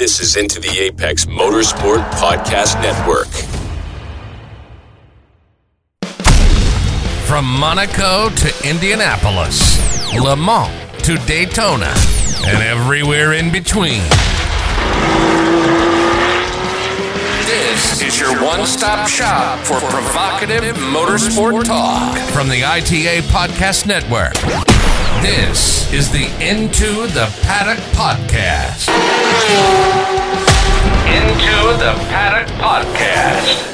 This is Into the Apex Motorsport Podcast Network. From Monaco to Indianapolis, Le Mans to Daytona, and everywhere in between. This is your one-stop shop for provocative motorsport talk from the ITA Podcast Network. This is the Into the Paddock Podcast. Into the Paddock Podcast.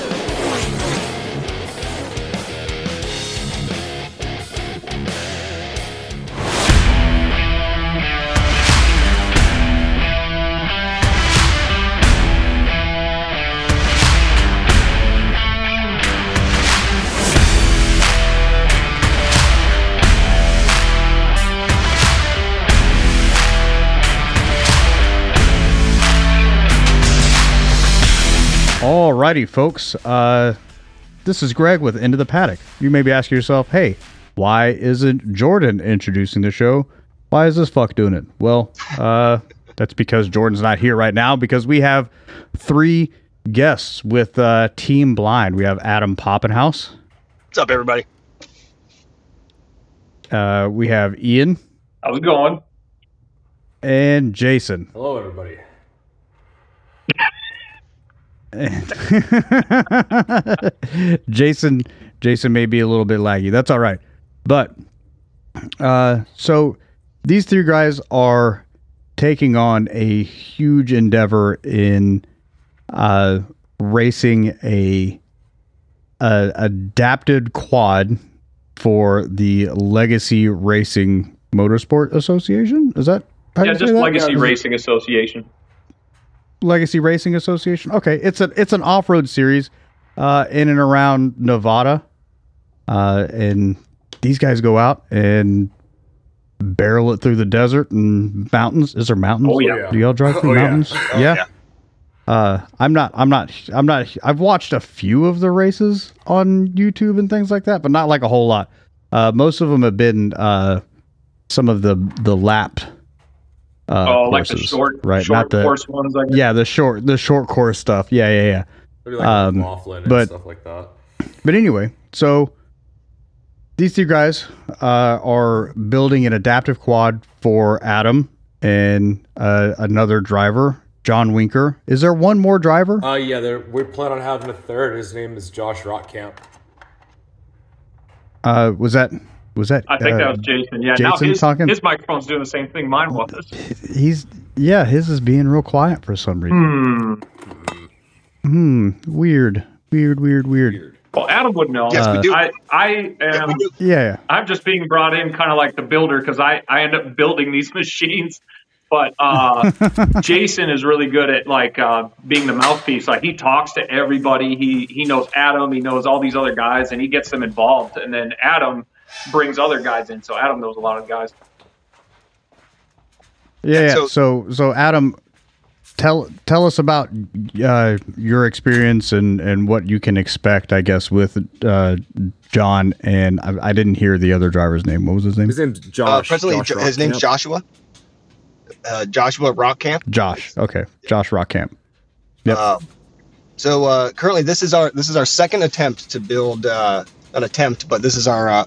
Alrighty, folks. This is Greg with Into the Paddock. You may be asking yourself, hey, why isn't Jordan introducing the show? Why is this fuck doing it? Well, that's because Jordan's not here right now because we have three guests with Team Blind. We have Adam Poppenhouse. What's up, everybody? We have Ian. How's it going? And Jason. Hello, everybody. Jason may be a little bit laggy. That's all right. But so these three guys are taking on a huge endeavor in racing a adapted quad for the Legacy Racing Motorsport Association. Is that how you say that? Legacy Racing Association. Okay, it's an off-road series in and around Nevada, and these guys go out and barrel it through the desert and mountains. Is there mountains? Oh yeah. Do y'all drive through mountains? Yeah. Oh, yeah. I'm not. I've watched a few of the races on YouTube and things like that, but not like a whole lot. Most of them have been some of the lap. Courses, like the short course ones, I guess. Yeah, the short course stuff. Yeah. Maybe like Laughlin and stuff like that. But anyway, so these two guys are building an adaptive quad for Adam and another driver, John Winker. Is there one more driver? Yeah, we plan on having a third. His name is Josh Rockkamp. Was that? I think that was Jason. Yeah, Jason's now his microphone's doing the same thing mine was. His is being real quiet for some reason. Weird. Well, Adam would know. Yes, we do. I am. Yeah. I'm just being brought in kind of like the builder because I end up building these machines. But Jason is really good at like being the mouthpiece. Like he talks to everybody. He knows Adam. He knows all these other guys, and he gets them involved. And then Adam brings other guys in, so Adam knows a lot of guys. Yeah. So Adam, tell us about your experience and what you can expect, I guess, with John and I didn't hear the other driver's name. What was his name? His name's Josh. His name's Joshua. Joshua Rockkamp. Josh. Okay. Josh Rockkamp. Yep. So currently, this is our second attempt to build. This is our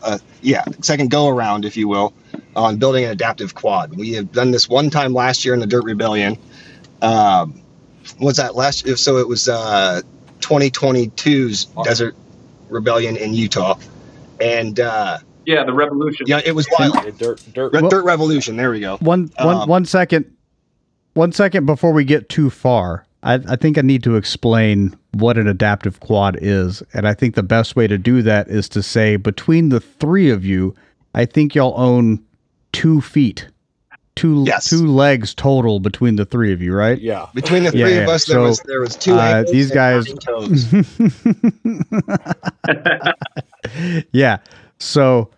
second go around, if you will, on building an adaptive quad. We have done this one time last year in the Dirt Rebellion. Was that last year? So it was 2022's Desert Rebellion in Utah, and the Revolution. Yeah, it was wild. Dirt Revolution. There we go. One second before we get too far. I think I need to explain what an adaptive quad is, and I think the best way to do that is to say between the three of you, I think y'all own 2 feet, two legs total between the three of you, right? Yeah. Between the three of us, there was two ankles these guys. And toes. Yeah. So,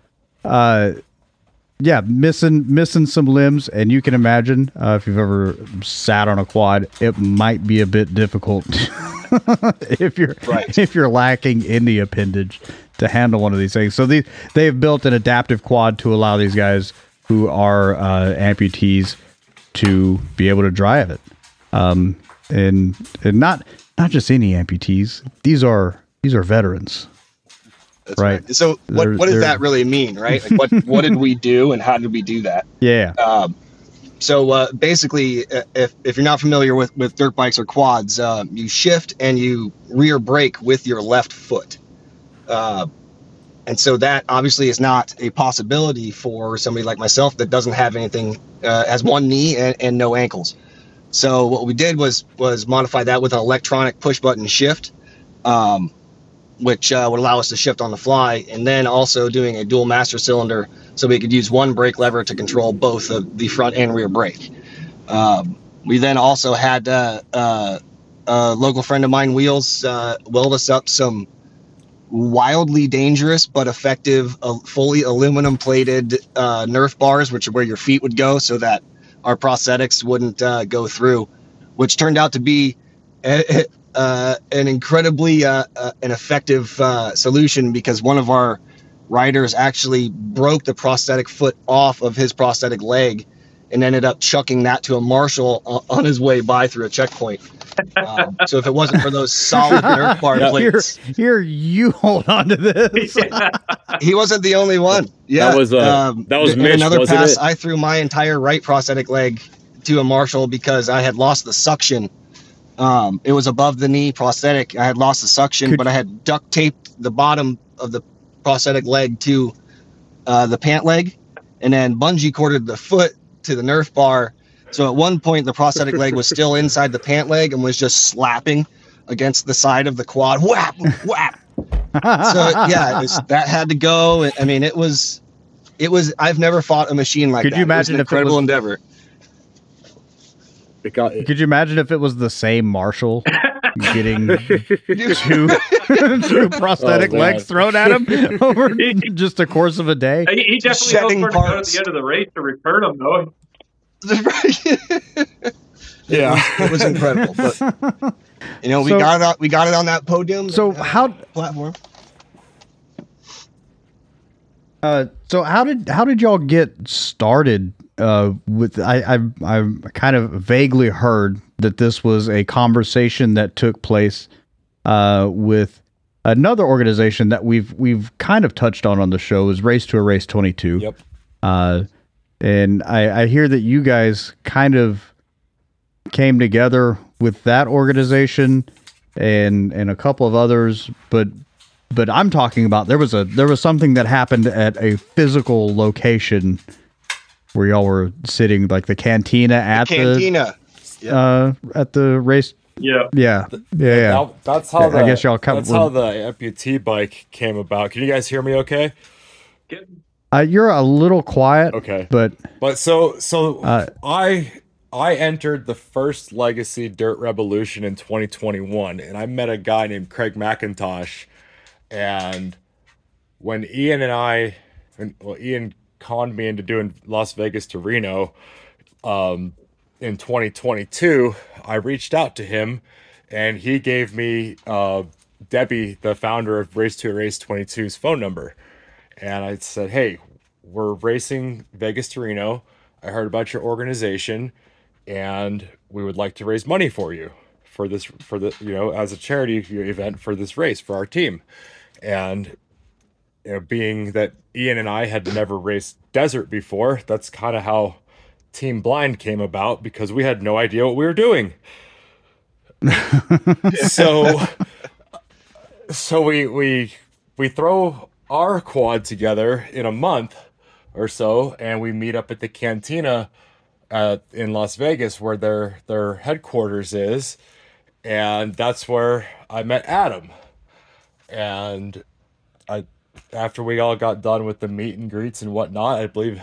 missing some limbs, and you can imagine if you've ever sat on a quad, it might be a bit difficult if you're lacking in the appendage to handle one of these things. So they've built an adaptive quad to allow these guys who are amputees to be able to drive it. And not just any amputees. These are veterans. That's right. So what does that really mean, right? Like what did we do and how did we do that? Yeah. So basically, if you're not familiar with dirt bikes or quads, you shift and you rear brake with your left foot. And so that obviously is not a possibility for somebody like myself that doesn't have anything, has one knee and no ankles. So what we did was modify that with an electronic push button shift, which would allow us to shift on the fly, and then also doing a dual master cylinder so we could use one brake lever to control both of the front and rear brake. We then also had a local friend of mine, Wheels, weld us up some wildly dangerous but effective fully aluminum-plated Nerf bars, which are where your feet would go so that our prosthetics wouldn't go through, which turned out to be... an incredibly an effective solution, because one of our riders actually broke the prosthetic foot off of his prosthetic leg and ended up chucking that to a marshal on his way by through a checkpoint. So if it wasn't for those solid Nerf bar plates... Here, you hold on to this. He wasn't the only one. Yeah, that was Mitch, another wasn't pass, it? I threw my entire right prosthetic leg to a marshal because I had lost the suction. It was above the knee prosthetic. I had lost the suction, but I had duct taped the bottom of the prosthetic leg to the pant leg, and then bungee corded the foot to the Nerf bar. So at one point, the prosthetic leg was still inside the pant leg and was just slapping against the side of the quad. Whap, whap. So yeah, that had to go. I mean, it was. I've never fought a machine like that. Could you imagine? It was an incredible endeavor. Could you imagine if it was the same marshal getting two prosthetic legs thrown at him over just the course of a day? He definitely knows where to go to the end of the race to return them, though. Yeah, it was incredible. But, we got it on that podium. So how platform? So how did y'all get started? I kind of vaguely heard that this was a conversation that took place with another organization that we've kind of touched on the show, is Race 2 Erase 22. Yep. And I hear that you guys kind of came together with that organization and a couple of others, but I'm talking about there was something that happened at a physical location where y'all were sitting, like the cantina at the race. Yeah. That's how I guess y'all come. That's how the amputee bike came about. Can you guys hear me okay? You're a little quiet. Okay, but so I entered the first Legacy Dirt Revolution in 2021, and I met a guy named Craig McIntosh, and when Ian and I, Ian conned me into doing Las Vegas to Reno in 2022, I reached out to him and he gave me Debbie, the founder of Race 2 Erase 22's phone number. And I said, hey, we're racing Vegas to Reno. I heard about your organization and we would like to raise money for you for this, for the, you know, as a charity event for this race, for our team. And you know, being that Ian and I had never raced desert before, that's kind of how Team Blind came about, because we had no idea what we were doing. So we throw our quad together in a month or so, and we meet up at the cantina in Las Vegas, where their headquarters is, and that's where I met Adam. And after we all got done with the meet and greets and whatnot, I believe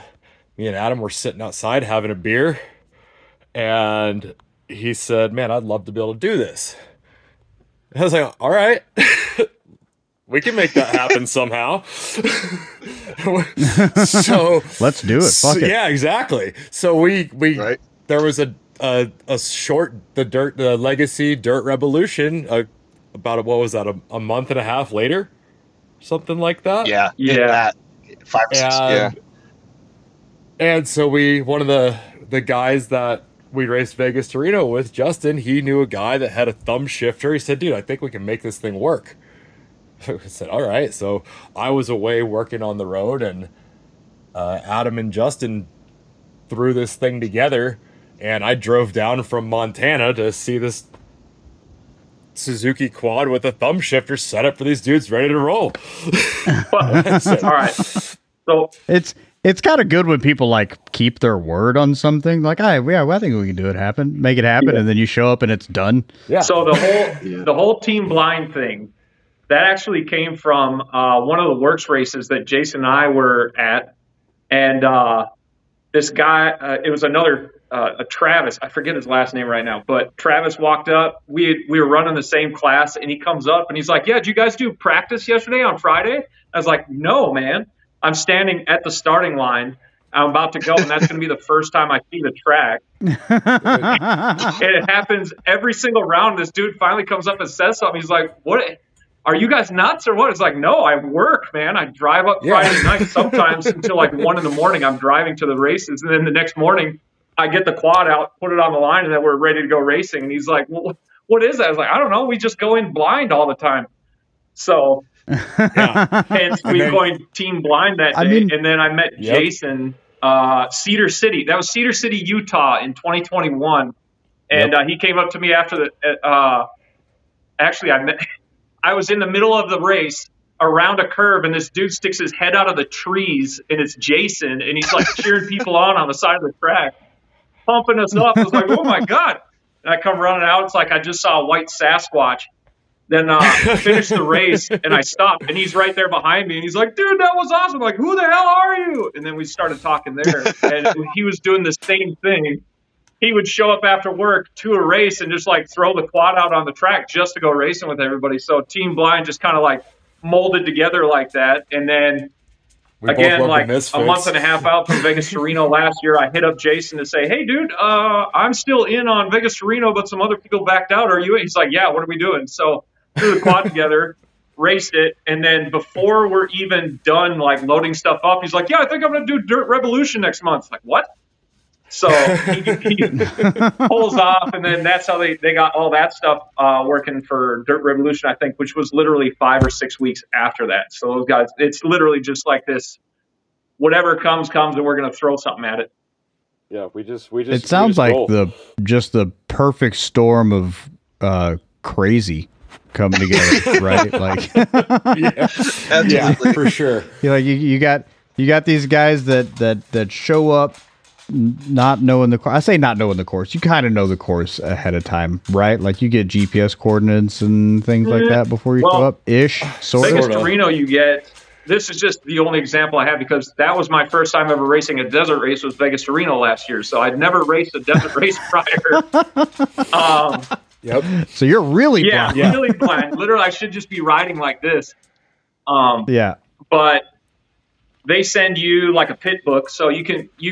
me and Adam were sitting outside having a beer, and he said, man, I'd love to be able to do this. And I was like, all right, we can make that happen somehow. So let's do it. Fuck it. Yeah, exactly. So we right. There was a short, the Legacy Dirt Revolution, about, what was that? A month and a half later? Something like that. Yeah. 5 or 6. And so one of the guys that we raced Vegas to Reno with Justin. He knew a guy that had a thumb shifter. He said, dude, I think we can make this thing work. I said, all right. So I was away working on the road, and Adam and Justin threw this thing together, and I drove down from Montana to see this Suzuki quad with a thumb shifter set up for these dudes ready to roll. So, all right. So it's kind of good when people like keep their word on something. Like, I think we can do it happen, make it happen. Yeah. And then you show up and it's done. Yeah. So the whole Team Blind thing, that actually came from one of the works races that Jason and I were at. And this guy, it was another, a Travis, I forget his last name right now, but Travis walked up. We were running the same class, and he comes up and he's like, yeah, did you guys do practice yesterday on Friday? I was like, no, man. I'm standing at the starting line. I'm about to go, and that's going to be the first time I see the track. And it happens every single round. This dude finally comes up and says something. He's like, what? Are you guys nuts or what? It's like, no, I work, man. I drive up Friday night sometimes until like 1 a.m. I'm driving to the races. And then the next morning I get the quad out, put it on the line, and then we're ready to go racing. And he's like, well, what is that? I was like, I don't know. We just go in blind all the time. So yeah, hence we coined Team Blind that day. And then I met Jason, Cedar City. That was Cedar City, Utah in 2021. And he came up to me after the I was in the middle of the race around a curve, and this dude sticks his head out of the trees, and it's Jason, and he's like cheering people on the side of the track, pumping us up. I was like, oh my God. And I come running out. It's like, I just saw a white Sasquatch. Then finished the race, and I stopped, and he's right there behind me, and he's like, dude, that was awesome. I'm like, who the hell are you? And then we started talking there, and he was doing the same thing. He would show up after work to a race and just like throw the quad out on the track just to go racing with everybody. So Team Blind just kind of like molded together like that. And then we again, like a month and a half out from Vegas to Reno last year, I hit up Jason to say, hey dude, I'm still in on Vegas to Reno, but some other people backed out. Are you in? He's like, yeah, what are we doing? So threw the quad together, raced it. And then before we're even done, like loading stuff up, he's like, yeah, I think I'm going to do Dirt Revolution next month. Like, what? So he pulls off, and then that's how they got all that stuff working for Dirt Revolution, I think, which was literally 5 or 6 weeks after that. So those guys, it's literally just like this, whatever comes, and we're going to throw something at it. Yeah, we just. It sounds like the perfect storm of crazy coming together, right? Like, yeah, for sure. You know, you got these guys that show up. Not knowing the course. I say not knowing the course. You kind of know the course ahead of time, right? Like you get GPS coordinates and things like that before you go up, ish. Vegas to Reno, you get. This is just the only example I have because that was my first time ever racing a desert race. Was Vegas to Reno last year, so I'd never raced a desert race prior. Yep. So you're really blind. Yeah, really blind. Literally, I should just be riding like this. But. They send you like a pit book, so you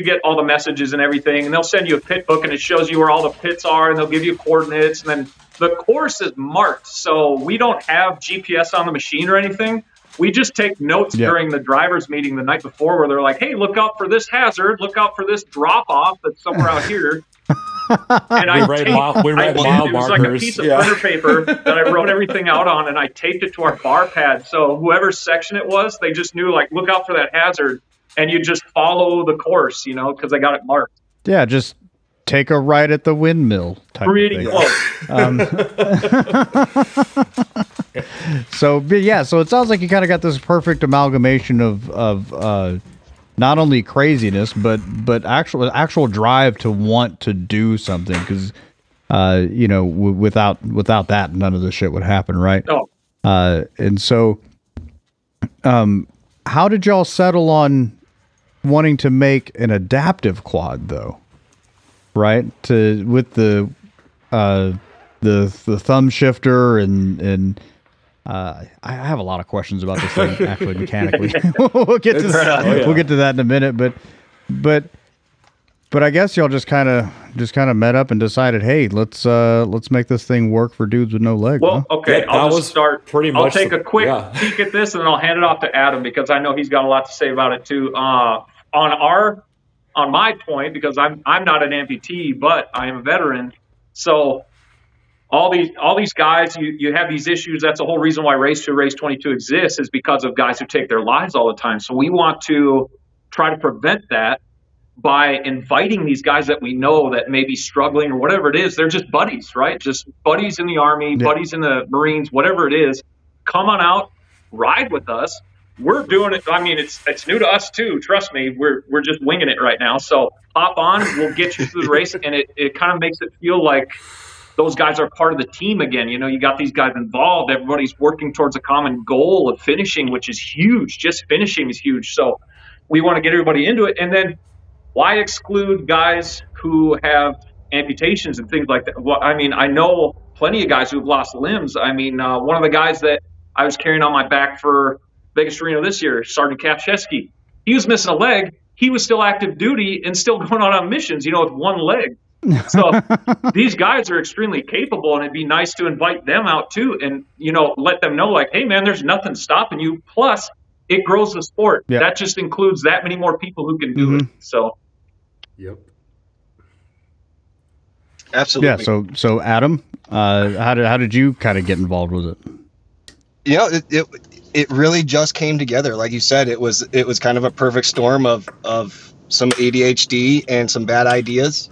get all the messages and everything, and they'll send you a pit book, and it shows you where all the pits are, and they'll give you coordinates, and then the course is marked, so we don't have GPS on the machine or anything. We just take notes during the driver's meeting the night before where they're like, hey, look out for this hazard, look out for this drop-off that's somewhere out here. And I write mile markers. It was like a piece of printer paper that I wrote everything out on, and I taped it to our bar pad. So whoever section it was, they just knew, like, look out for that hazard, and you just follow the course, you know, because they got it marked. Yeah, just take a ride at the windmill type of thing. So it sounds like you kind of got this perfect amalgamation of not only craziness, but actual drive to want to do something, because you know, without that, none of this shit would happen, right? No. And so, how did y'all settle on wanting to make an adaptive quad, though? Right, with the thumb shifter and. I have a lot of questions about this thing, actually, mechanically. We'll get to that in a minute, but I guess y'all just kind of met up and decided, hey, let's make this thing work for dudes with no legs. Well, okay, I'll take a quick peek at this, and then I'll hand it off to Adam because I know he's got a lot to say about it too. On our on my point, because I'm not an amputee, but I am a veteran. So all these guys, you have these issues. That's the whole reason why Race 2, Erase 22 exists, is because of guys who take their lives all the time. So we want to try to prevent that by inviting these guys that we know that may be struggling or whatever it is. They're just buddies, right? Just buddies in the Army, buddies in the Marines, whatever it is. Come on out, ride with us. We're doing it. I mean, it's new to us too. Trust me, we're just winging it right now. So hop on, we'll get you through the race, and it kind of makes it feel like those guys are part of the team again. You know, you got these guys involved. Everybody's working towards a common goal of finishing, which is huge. Just finishing is huge. So we want to get everybody into it. And then why exclude guys who have amputations and things like that? Well, I mean, I know plenty of guys who have lost limbs. I mean, one of the guys that I was carrying on my back for Vegas to Reno this year, Sergeant Kapczewski, he was missing a leg. He was still active duty and still going on missions, you know, with one leg. So these guys are extremely capable, and it'd be nice to invite them out too, and, you know, let them know, like, hey man, there's nothing stopping you. Plus it grows the sport. Yep. That just includes that many more people who can do it. So. Yep. Absolutely. Yeah. So Adam, how did you kind of get involved with it? You know, it really just came together. Like you said, it was kind of a perfect storm of some ADHD and some bad ideas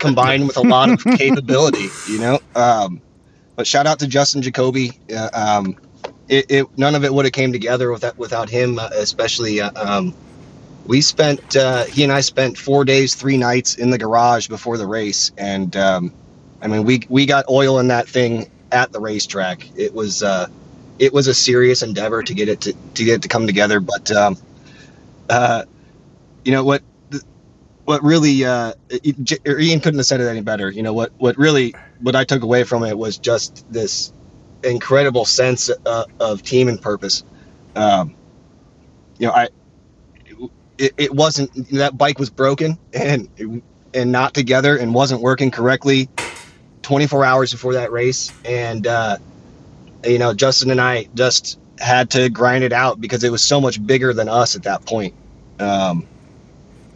combined with a lot of capability, you know. But shout out to Justin Jacoby. None of it would have came together without him, especially. He and I spent 4 days, 3 nights in the garage before the race, and I mean, we got oil in that thing at the racetrack. It was a serious endeavor to get it to come together. But you know what really, Ian couldn't have said it any better. You know what I took away from it was just this incredible sense of team and purpose. You know, it wasn't, that bike was broken and not together and wasn't working correctly 24 hours before that race. And, you know, Justin and I just had to grind it out because it was so much bigger than us at that point.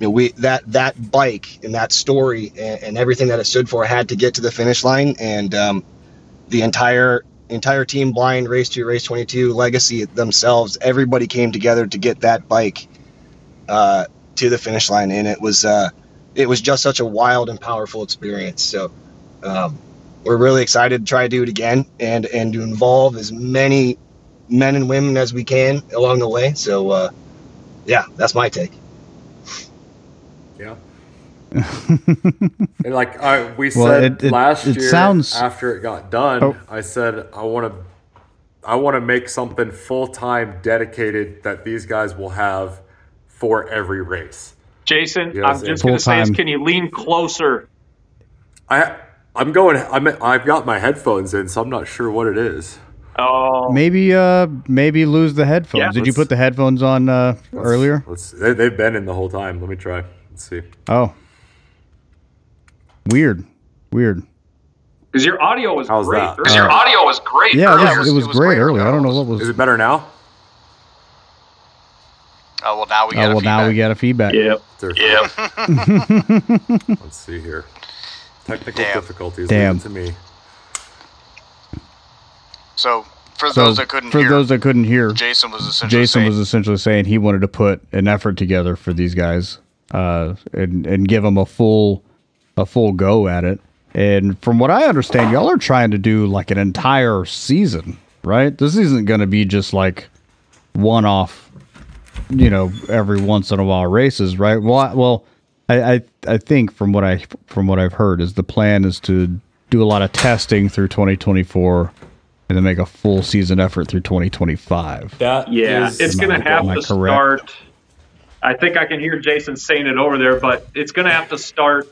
You know, that bike and that story and everything that it stood for had to get to the finish line. And, the entire Team Blind, Race 2, Race 22 legacy themselves, everybody came together to get that bike, to the finish line. And it was just such a wild and powerful experience. So, we're really excited to try to do it again and to involve as many men and women as we can along the way. So, yeah, that's my take. Yeah. And like we said last year, after it got done, I said, I want to make something full-time dedicated that these guys will have for every race. Jason, you know, I'm just going to say, can you lean closer? I've got my headphones in, so I'm not sure what it is. Oh, maybe lose the headphones. Yeah, did you put the headphones on earlier? They've been in the whole time. Let me try. Let's see. Oh, weird. Because your audio was great. Because your audio was great. Yeah, it was great earlier. I don't know what was. Is it better now? Oh, well, now we got a feedback. Now we got a feedback. Yep. Let's see here. Technical difficulties. Damn. To me. So, for those that couldn't hear, Jason was essentially saying he wanted to put an effort together for these guys, and give them a full go at it. And from what I understand, y'all are trying to do like an entire season, right? This isn't going to be just like one-off, you know, every once in a while races, right? Well, I think from what I've heard is the plan is to do a lot of testing through 2024 and then make a full season effort through 2025. It's going to have to start. I think I can hear Jason saying it over there, but it's going to have to start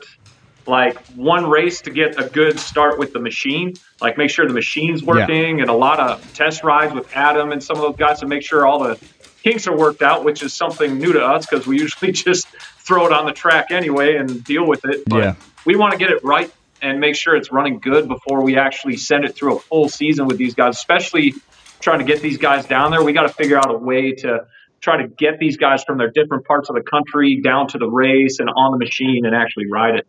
like one race to get a good start with the machine, like make sure the machine's working, and a lot of test rides with Adam and some of those guys to make sure all the kinks are worked out, which is something new to us because we usually just throw it on the track anyway and deal with it. But we want to get it right and make sure it's running good before we actually send it through a full season with these guys, especially trying to get these guys down there. We got to figure out a way to try to get these guys from their different parts of the country down to the race and on the machine and actually ride it.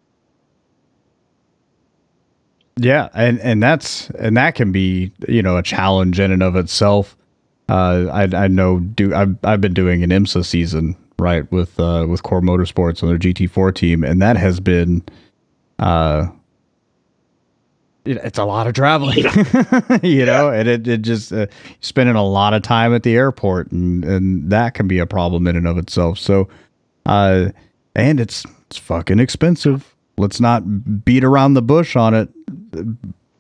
Yeah. And that can be, you know, a challenge in and of itself. I've been doing an IMSA season, right, with Core Motorsports and their GT4 team. And that has been, it's a lot of traveling, you know, and it just spending a lot of time at the airport, and that can be a problem in and of itself. So, and it's fucking expensive. Let's not beat around the bush on it.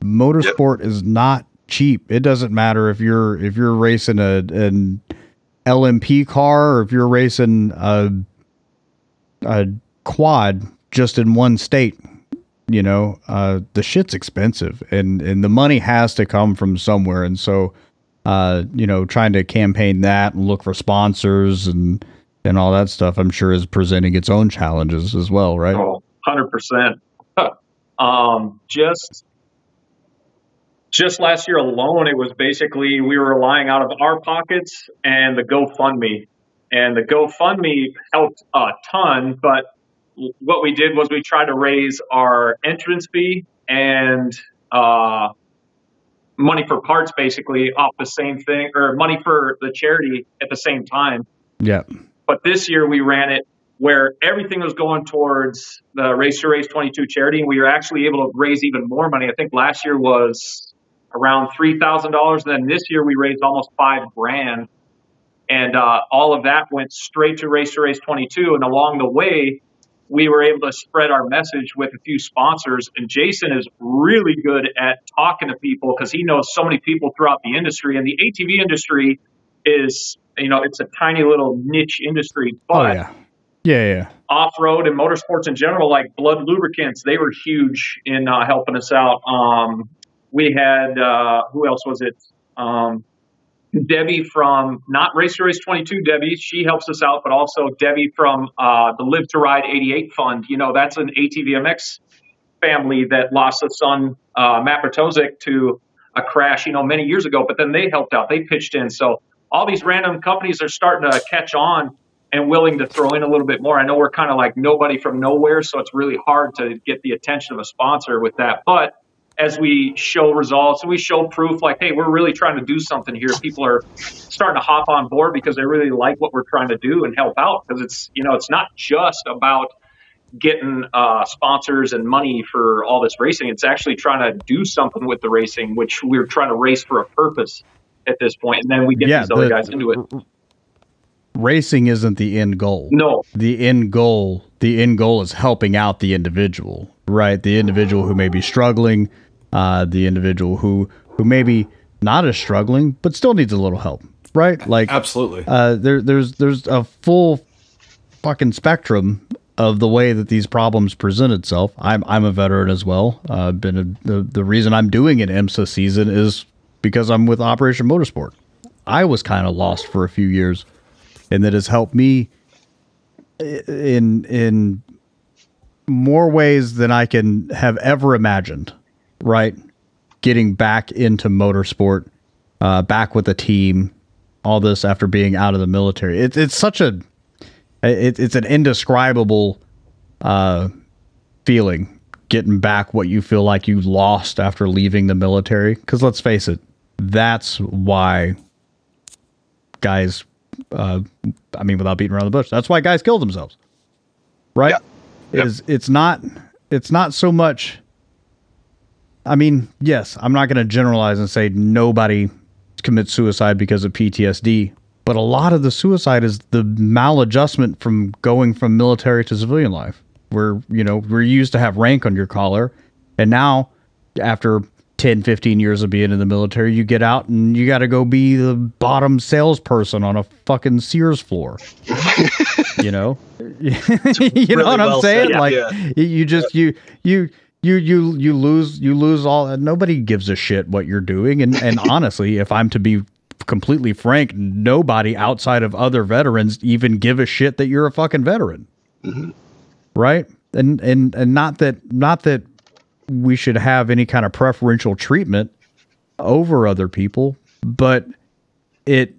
Motorsport is not cheap. It doesn't matter if you're racing an LMP car or if you're racing a quad just in one state. You know, the shit's expensive, and the money has to come from somewhere. And so, you know, trying to campaign that and look for sponsors and all that stuff, I'm sure is presenting its own challenges as well, right? Oh, 100%. Just last year alone, it was basically we were relying out of our pockets and the GoFundMe. And the GoFundMe helped a ton, but what we did was we tried to raise our entrance fee and money for parts, basically, off the same thing, or money for the charity at the same time. Yeah. But this year we ran it where everything was going towards the Race to Erase 22 charity, and we were actually able to raise even more money. I think last year was around $3,000, and then this year we raised almost $5,000, and all of that went straight to Race to Erase 22, and along the way, we were able to spread our message with a few sponsors, and Jason is really good at talking to people because he knows so many people throughout the industry, and the ATV industry is, you know, it's a tiny little niche industry, but off-road and motorsports in general, like Blood Lubricants, they were huge in helping us out. We had, who else was it? Debbie from not Race to Race 22, Debbie, she helps us out, but also Debbie from the Live to Ride 88 Fund. You know, that's an ATVMX family that lost a son, Matt Bertozic, to a crash, you know, many years ago, but then they helped out. They pitched in. So all these random companies are starting to catch on and willing to throw in a little bit more. I know we're kind of like nobody from nowhere, so it's really hard to get the attention of a sponsor with that, but as we show results and we show proof, like, hey, we're really trying to do something here. People are starting to hop on board because they really like what we're trying to do and help out. Because it's, you know, it's not just about getting sponsors and money for all this racing. It's actually trying to do something with the racing, which we're trying to race for a purpose at this point. And then we get these other guys into it. Racing isn't the end goal. No. The end goal is helping out the individual, right? The individual who may be struggling, the individual who maybe not is struggling but still needs a little help, right? Like absolutely, there's a full fucking spectrum of the way that these problems present itself. I'm a veteran as well. The reason I'm doing an IMSA season is because I'm with Operation Motorsport. I was kind of lost for a few years, and that has helped me in more ways than I can have ever imagined, right? Getting back into motorsport, back with a team, all this after being out of the military. It's such a, it's an indescribable feeling, getting back what you feel like you lost after leaving the military. Because let's face it, that's why guys, without beating around the bush, that's why guys kill themselves, right? Yeah. It's not so much. I mean, yes, I'm not going to generalize and say nobody commits suicide because of PTSD, but a lot of the suicide is the maladjustment from going from military to civilian life, where, you know, we're used to have rank on your collar, and now after 10, 15 years of being in the military, you get out and you got to go be the bottom salesperson on a fucking Sears floor. You know, you know what I'm saying? Like you just, you lose all that. Nobody gives a shit what you're doing. And honestly, if I'm to be completely frank, nobody outside of other veterans even give a shit that you're a fucking veteran. Mm-hmm. Right. And not that we should have any kind of preferential treatment over other people, but it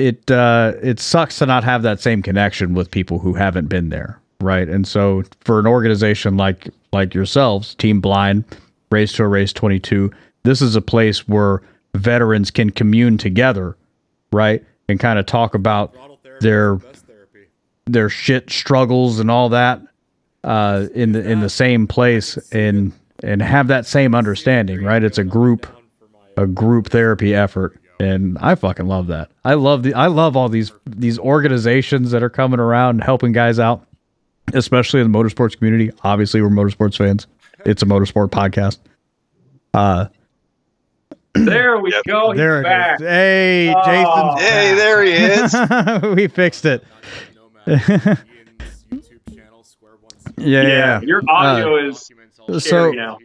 it sucks to not have that same connection with people who haven't been there, right? And so for an organization like yourselves, Team Blind, Race 2 Erase 22, this is a place where veterans can commune together, right? And kind of talk about their shit struggles and all that in the same place and have that same understanding, right? It's a group therapy effort. And I fucking love that. I love all these organizations that are coming around and helping guys out, especially in the motorsports community. Obviously, we're motorsports fans. It's a motorsport podcast. There we go. There it is. Hey, oh, Jason. Hey, there he is. We fixed it. Yeah. Your audio is cherry now.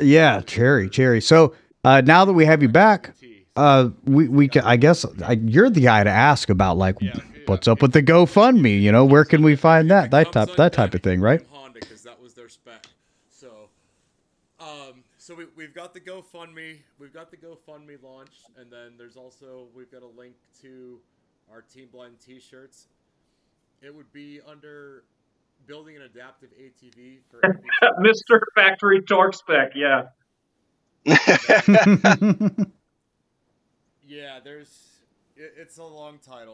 Yeah, cherry. So now that we have you back, we can, I guess you're the guy to ask about, like, what's up with the GoFundMe? You know, where can we find that type of thing, right? Because that was their spec. So we've got the GoFundMe launch, and then there's also we've got a link to our Team Blind T-shirts. It would be under building an adaptive ATV for Mr. Factory Torque Spec. Yeah. Yeah, it's a long title.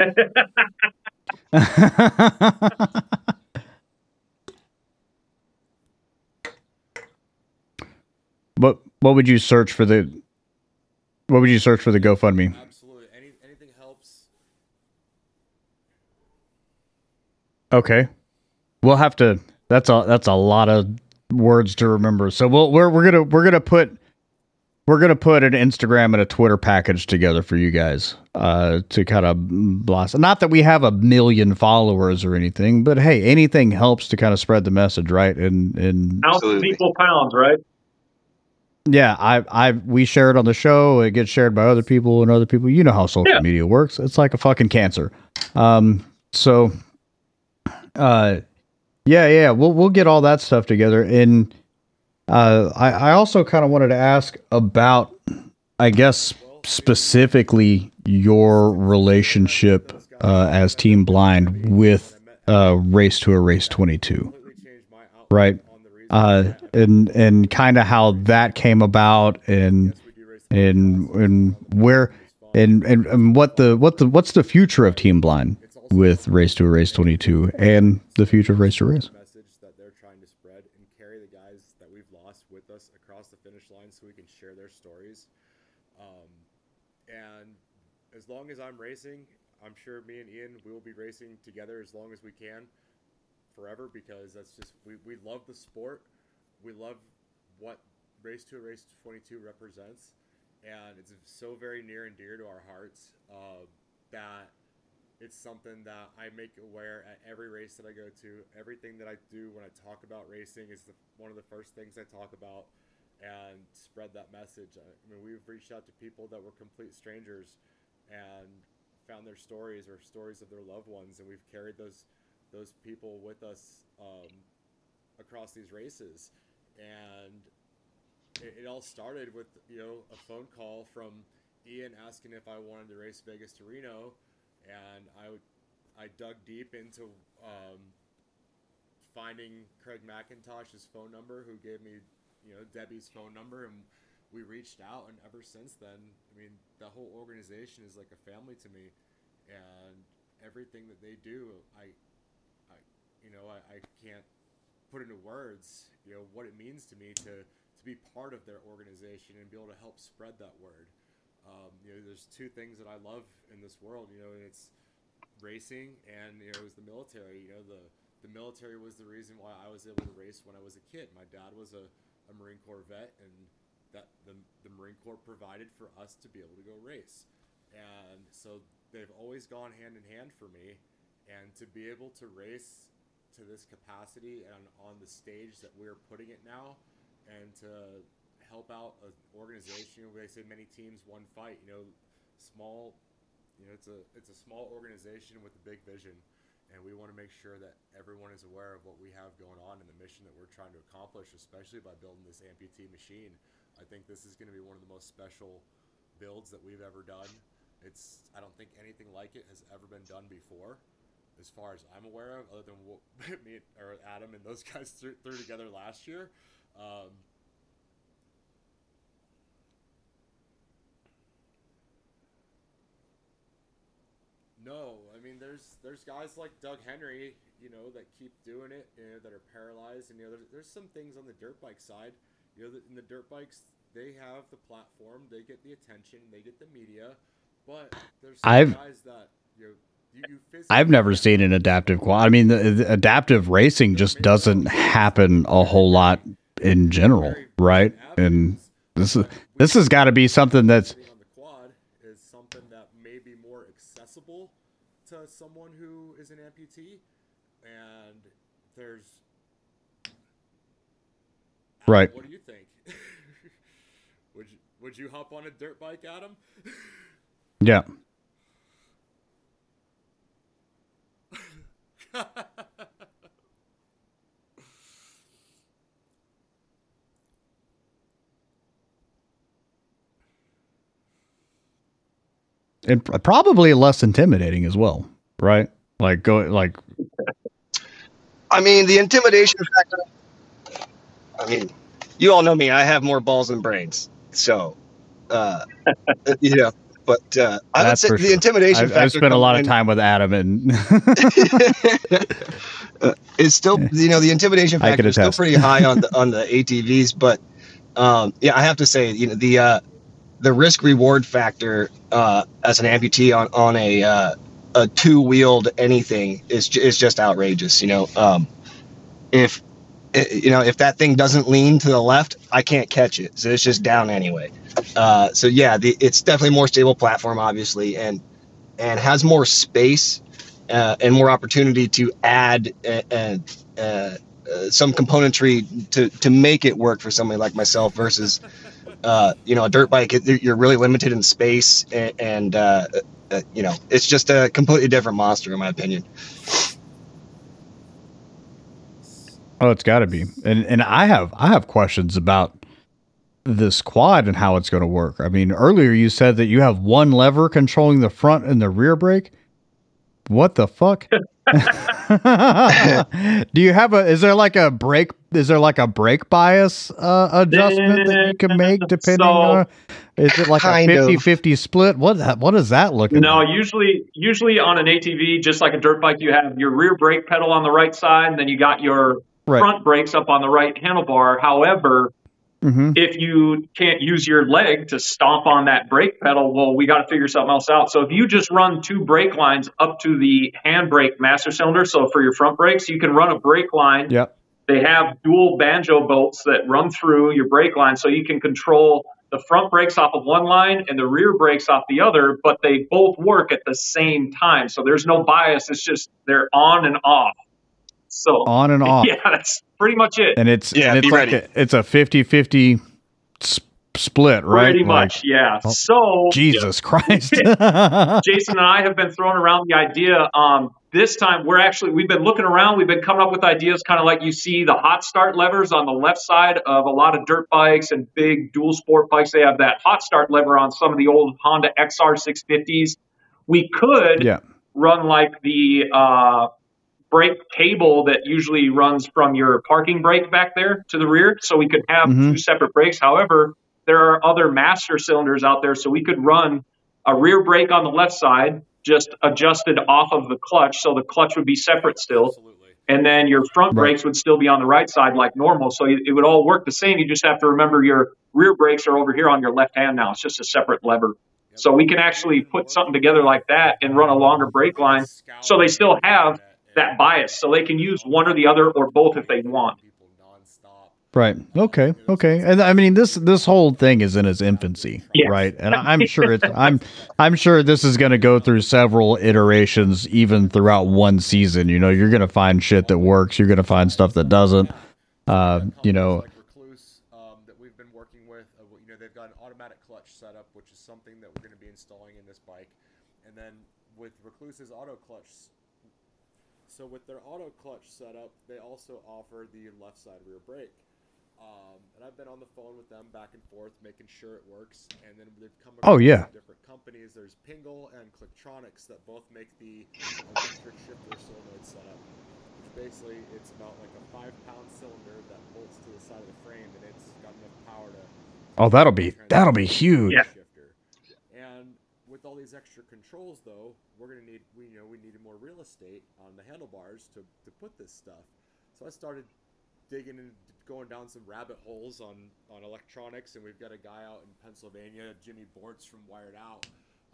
But what would you search for the GoFundMe? Absolutely, anything helps. Okay, we'll have to. That's a lot of words to remember. So we're gonna put an Instagram and a Twitter package together for you guys to kind of blossom. Not that we have 1 million followers or anything, but hey, anything helps to kind of spread the message, right? And ounces equal pounds, right? Yeah, we share it on the show. It gets shared by other people and other people. You know how social media works. It's like a fucking cancer. We'll get all that stuff together. And I also kind of wanted to ask about, I guess, specifically your relationship as Team Blind with Race 2 Erase 22, right? And kind of how that came about and where and what's the future of Team Blind with Race 2 Erase 22 and the future of Race 2 Erase. As I'm racing, I'm sure me and Ian will be racing together as long as we can forever, because that's just we love the sport. We love what Race 2 Race 22 represents, and it's so very near and dear to our hearts that it's something that I make aware at every race that I go to. Everything that I do when I talk about racing is one of the first things I talk about and spread that message. I mean, we've reached out to people that were complete strangers and found their stories or stories of their loved ones, and we've carried those people with us across these races. And it all started with, you know, a phone call from Ian asking if I wanted to race Vegas to Reno, and I dug deep into finding Craig McIntosh's phone number, who gave me, you know, Debbie's phone number, and we reached out. And ever since then, I mean, the whole organization is like a family to me, and everything that they do, I can't put into words, you know, what it means to me to be part of their organization and be able to help spread that word. You know, there's two things that I love in this world, you know, and it's racing and, you know, it was the military. You know, the military was the reason why I was able to race when I was a kid. My dad was a Marine Corps vet, and that the Marine Corps provided for us to be able to go race. And so they've always gone hand in hand for me, and to be able to race to this capacity and on the stage that we're putting it now, and to help out an organization where they say many teams, one fight, you know, small, you know, it's a small organization with a big vision, and we want to make sure that everyone is aware of what we have going on and the mission that we're trying to accomplish, especially by building this amputee machine. I think this is going to be one of the most special builds that we've ever done, It's, I don't think anything like it has ever been done before, as far as I'm aware of, other than what me or Adam and those guys threw together last year. No, I mean, there's guys like Doug Henry, you know, that keep doing it, you know, that are paralyzed, and you know, there's some things on the dirt bike side, you know, in the dirt bikes, they have the platform, they get the attention, they get the media, but there's some guys that, you know, I've never seen an adaptive quad. I mean, the adaptive racing just doesn't happen a whole lot in general, right? And this has got to be something that's on the quad is something that may be more accessible to someone who is an amputee, and there's right. What do you think? Would you hop on a dirt bike, Adam? Yeah. And probably less intimidating as well, right? Like I mean, the intimidation factor. I mean, you all know me. I have more balls than brains, so you know. But I would say the intimidation factor. I've spent a lot of time with Adam, and it's still, you know, the intimidation factor is still pretty high on the ATVs. But yeah, I have to say, you know, the risk reward factor as an amputee on a two-wheeled anything is just outrageous. You know, if that thing doesn't lean to the left, I can't catch it, so it's just down anyway. So yeah, it's definitely more stable platform, obviously, and has more space and more opportunity to add some componentry to make it work for somebody like myself versus you know, a dirt bike. You're really limited in space, and you know, it's just a completely different monster in my opinion. Oh, it's got to be, and I have questions about this quad and how it's going to work. I mean, earlier you said that you have one lever controlling the front and the rear brake. What the fuck? Do you have is there like a brake bias adjustment that you can make depending on, is it like a 50-50 split? What does that look like? No, usually on an ATV, just like a dirt bike, you have your rear brake pedal on the right side, and then you got your front brakes up on the right handlebar. However, mm-hmm. If you can't use your leg to stomp on that brake pedal, well, we got to figure something else out. So if you just run two brake lines up to the handbrake master cylinder, so for your front brakes, you can run a brake line. Yep. They have dual banjo bolts that run through your brake line, so you can control the front brakes off of one line and the rear brakes off the other, but they both work at the same time. So there's no bias. It's just they're on and off. So on and off. Yeah, that's pretty much it. And it's a 50-50 split, right? Pretty much, yeah. So Jesus Christ. Jason and I have been throwing around the idea. This time we've been looking around, we've been coming up with ideas kind of like you see the hot start levers on the left side of a lot of dirt bikes and big dual sport bikes. They have that hot start lever on some of the old Honda XR 650s. We could run like the brake cable that usually runs from your parking brake back there to the rear, so we could have two separate brakes. However, there are other master cylinders out there, so we could run a rear brake on the left side, just adjusted off of the clutch, so the clutch would be separate still. Absolutely. And then your front brakes would still be on the right side like normal, so it would all work the same. You just have to remember your rear brakes are over here on your left hand now. It's just a separate lever. Yep. So we can actually put something together like that and run a longer brake line, so they still have that bias, so they can use one or the other or both if they want. Right. Okay. And I mean, this whole thing is in its infancy, right? And I'm sure this is going to go through several iterations, even throughout one season. You know, you're going to find shit that works. You're going to find stuff that doesn't. You know, Recluse that we've been working with. You know, they've got an automatic clutch setup, which is something that we're going to be installing in this bike. And then with Recluse's auto clutch. So with their auto clutch setup, they also offer the left side rear brake. And I've been on the phone with them back and forth, making sure it works. And then they've come across different companies. There's Pingle and Clicktronics that both make the electric shifter solenoid setup. Which basically, it's about like a 5-pound cylinder that bolts to the side of the frame, and it's got enough power to. Oh, that'll be huge. Yeah. And with all these extra controls, though, we needed more real estate on the handlebars to put this stuff. So I started digging and going down some rabbit holes on electronics, and we've got a guy out in Pennsylvania, Jimmy Bortz from Wired Out.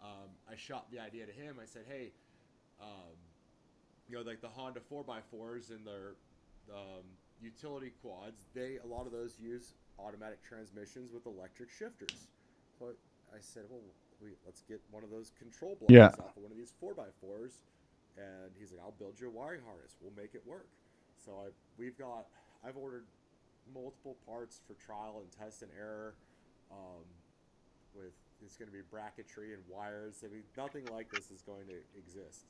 I shot the idea to him. I said, hey, like the Honda 4x4s and their utility quads, a lot of those use automatic transmissions with electric shifters. But I said, well, let's get one of those control blocks off of one of these 4x4s. And he's like, I'll build you a wiring harness. We'll make it work. So I've ordered multiple parts for trial and test and error. It's going to be bracketry and wires. I mean, nothing like this is going to exist.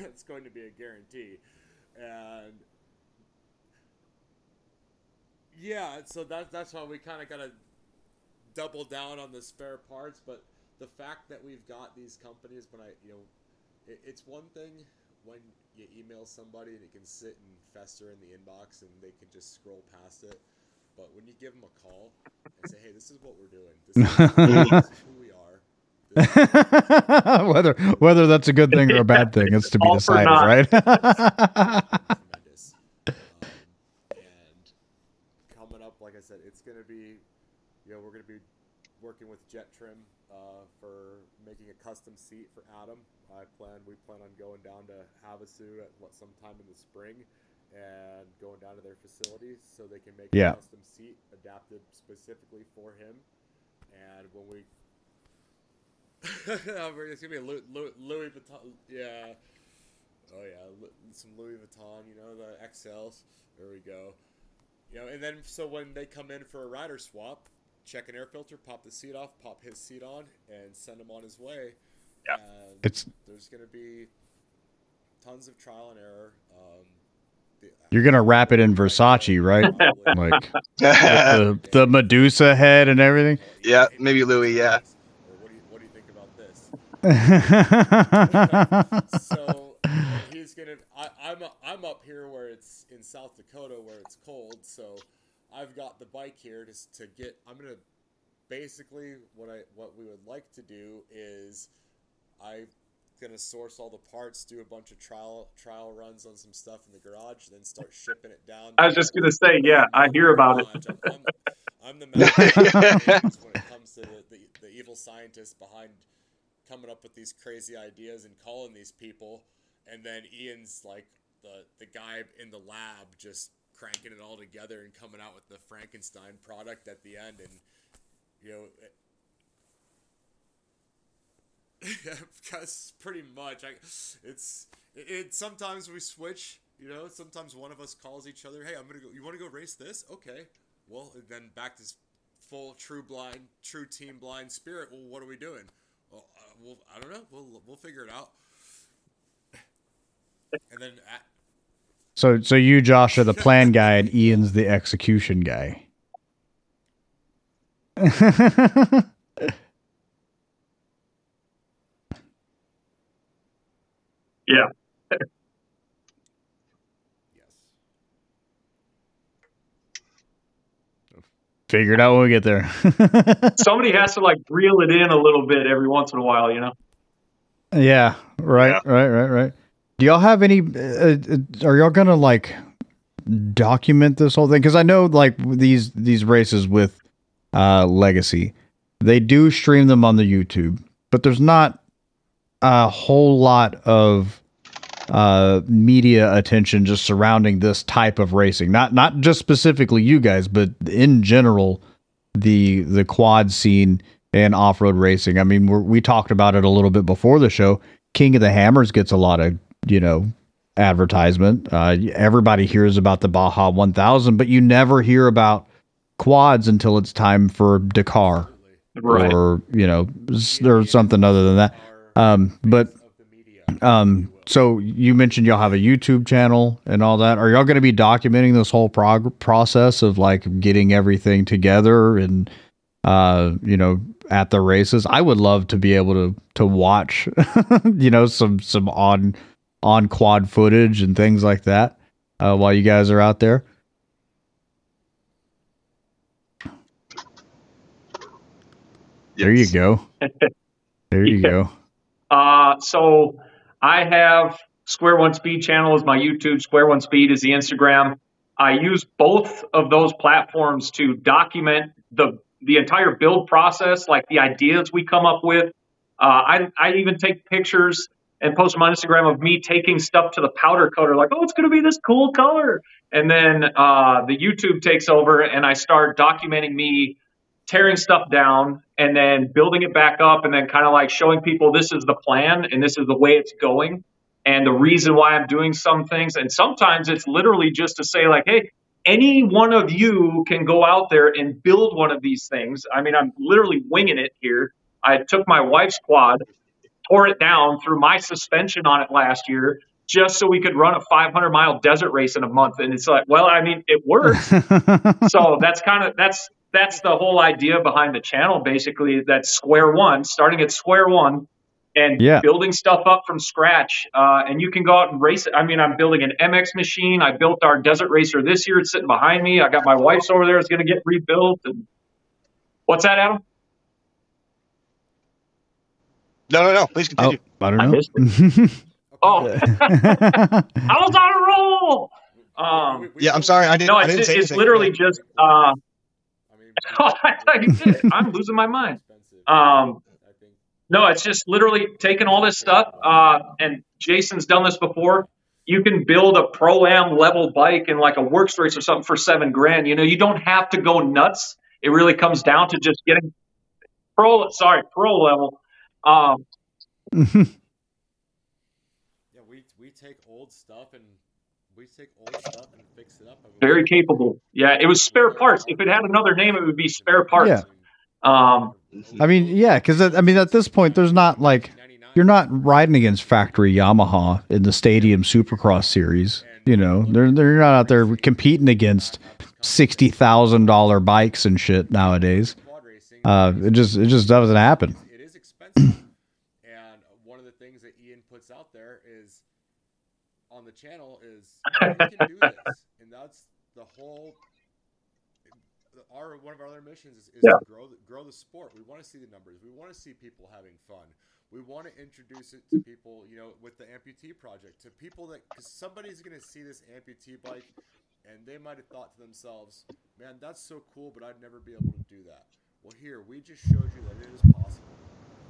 That's going to be a guarantee. And so that's why we kind of got to double down on the spare parts. But the fact that we've got these companies, when it's one thing when you email somebody and it can sit and fester in the inbox and they can just scroll past it. But when you give them a call and say, hey, this is what we're doing. This is who we are. Whether that's a good thing or a bad thing, it's to be decided, right? Tremendous. And coming up, like I said, it's going to be, we're going to be working with Jet Trim for making a custom seat for Adam. We plan on going down to Havasu sometime in the spring and going down to their facilities so they can make a custom seat adapted specifically for him. And when we, it's gonna be Louis Vuitton, some Louis Vuitton, the XLs. There we go. And then so when they come in for a rider swap, check an air filter, pop the seat off, pop his seat on, and send him on his way. Yeah, there's going to be tons of trial and error. You're going to wrap it in Versace, right? Like the Medusa head and everything. Yeah, maybe Louis. Yeah. What do you think about this? So he's going to. I'm up here where it's in South Dakota where it's cold, so I've got the bike here to get. I'm going to basically what we would like to do is. I'm going to source all the parts, do a bunch of trial runs on some stuff in the garage, then start shipping it down. I was just going to say, I hear about it. I'm the mastermind when it comes to the evil scientist behind coming up with these crazy ideas and calling these people. And then Ian's like the guy in the lab just cranking it all together and coming out with the Frankenstein product at the end. And, because pretty much it's sometimes we switch, sometimes one of us calls each other, hey, I'm gonna go, you want to go race this? Okay, well, and then back to full true team blind spirit. Well, what are we doing? Well, I don't know, we'll figure it out. And then so you, Josh, are the plan guy and Ian's the execution guy. Yeah. Yes. Figure it out when we get there. Somebody has to reel it in a little bit every once in a while, Yeah. Right. Yeah. Right. Do y'all have any? Are y'all gonna document this whole thing? Because I know these races with Legacy, they do stream them on the YouTube, but there's not a whole lot of media attention just surrounding this type of racing. Not just specifically you guys, but in general, the quad scene and off-road racing. I mean, we talked about it a little bit before the show. King of the Hammers gets a lot of, advertisement. Everybody hears about the Baja 1000, but you never hear about quads until it's time for Dakar. Right. Or, there's something other than that. But So you mentioned y'all have a YouTube channel and all that. Are y'all going to be documenting this whole process of like getting everything together and, you know, at the races? I would love to be able to watch, you know, some on quad footage and things like that, while you guys are out there. Yes. There you go. There you go. So I have Square One Speed channel is my YouTube. Square One Speed is the Instagram. I use both of those platforms to document the entire build process, like the ideas we come up with. I even take pictures and post them on Instagram of me taking stuff to the powder coater, like, oh, it's going to be this cool color. And then the YouTube takes over and I start documenting me tearing stuff down and then building it back up and then kind of like showing people this is the plan and this is the way it's going and the reason why I'm doing some things. And sometimes it's literally just to say like, hey, any one of you can go out there and build one of these things. I mean, I'm literally winging it here. I took my wife's quad, tore it down, threw my suspension on it last year just so we could run a 500-mile desert race in a month. And it's like, well, I mean, it works. So that's kind of, that's the whole idea behind the channel, basically. That's Square One, starting at Square One and building stuff up from scratch. And you can go out and race it. I mean, I'm building an MX machine. I built our desert racer this year. It's sitting behind me. I got my wife's over there. It's going to get rebuilt. And what's that, Adam? No. Please continue. Oh, I don't know. I was on a roll. I'm sorry. I didn't say anything. I'm losing my mind. No, it's just literally taking all this stuff, and Jason's done this before. You can build a Pro-Am level bike and like a works race or something for $7,000. You know, you don't have to go nuts. It really comes down to just getting pro level. Yeah, we take old stuff and fix it up. Very capable. Yeah, it was Spare Parts. If it had another name, it would be Spare Parts. Yeah. Because at this point, there's not like you're not riding against factory Yamaha in the Stadium Supercross series. You know, they're not out there competing against $60,000 bikes and shit nowadays. It just doesn't happen. It is expensive. And one of the things that Ian puts out there is on the channel is we can do this, and that's the whole. One of our other missions is to grow the sport. We want to see the numbers. We want to see people having fun. We want to introduce it to people, you know, with the amputee project, to people that, because somebody's going to see this amputee bike and they might have thought to themselves, man, that's so cool, but I'd never be able to do that. Well, here, we just showed you that it is possible.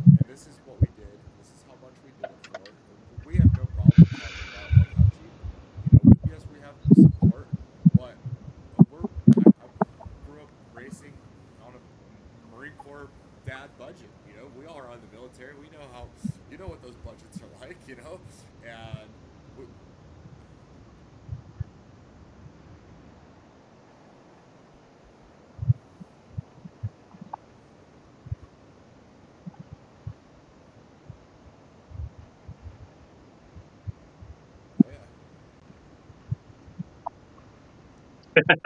And this is what we did. This is how much we did it for. We have no problem talking about like how cheap. You know, yes, we have support, but racing on a Marine Corps dad budget, you know, we all are on the military. We know how, you know what those budgets are like, you know, and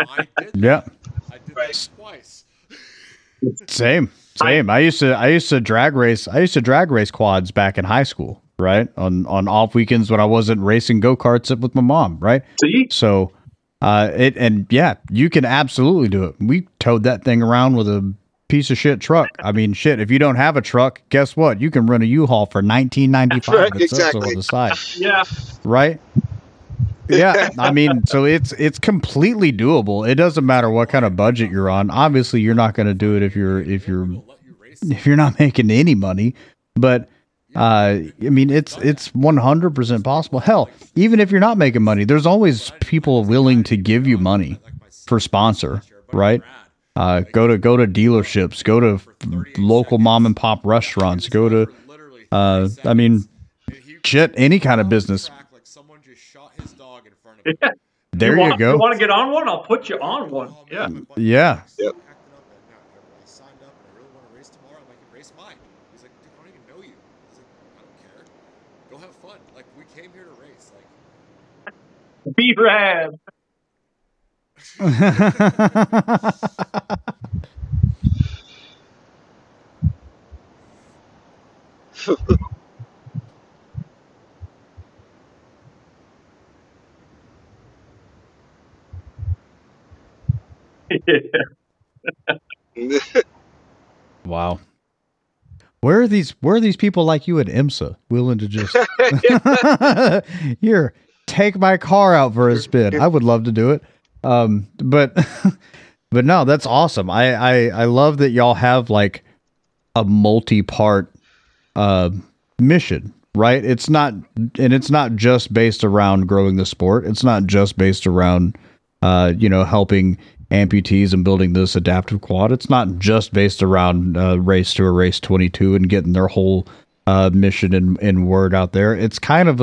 I did that twice. Same. I used to drag race. I used to drag race quads back in high school, right? On off weekends when I wasn't racing go-karts with my mom, right? So, you can absolutely do it. We towed that thing around with a piece of shit truck. I mean, shit. If you don't have a truck, guess what? You can run a U-Haul for $19.95. Right, exactly. The side. Yeah. Right. Yeah, I mean, so it's completely doable. It doesn't matter what kind of budget you're on. Obviously, you're not going to do it if you're not making any money. But I mean, it's 100% possible. Hell, even if you're not making money, there's always people willing to give you money for sponsor, right? Go to dealerships, go to local mom and pop restaurants, go to any kind of business. Yeah. There you go. You want to get on one? I'll put you on one. Yeah. Yeah. Yep. B-Rab. Yeah. Wow. Where are these people like you at IMSA willing to just here, take my car out for a spin? I would love to do it. But no, that's awesome. I love that y'all have like a multi-part mission, right? It's not just based around growing the sport. It's not just based around helping amputees and building this adaptive quad. It's not just based around Race 2 Erase 22 and getting their whole mission and word out there. It's kind of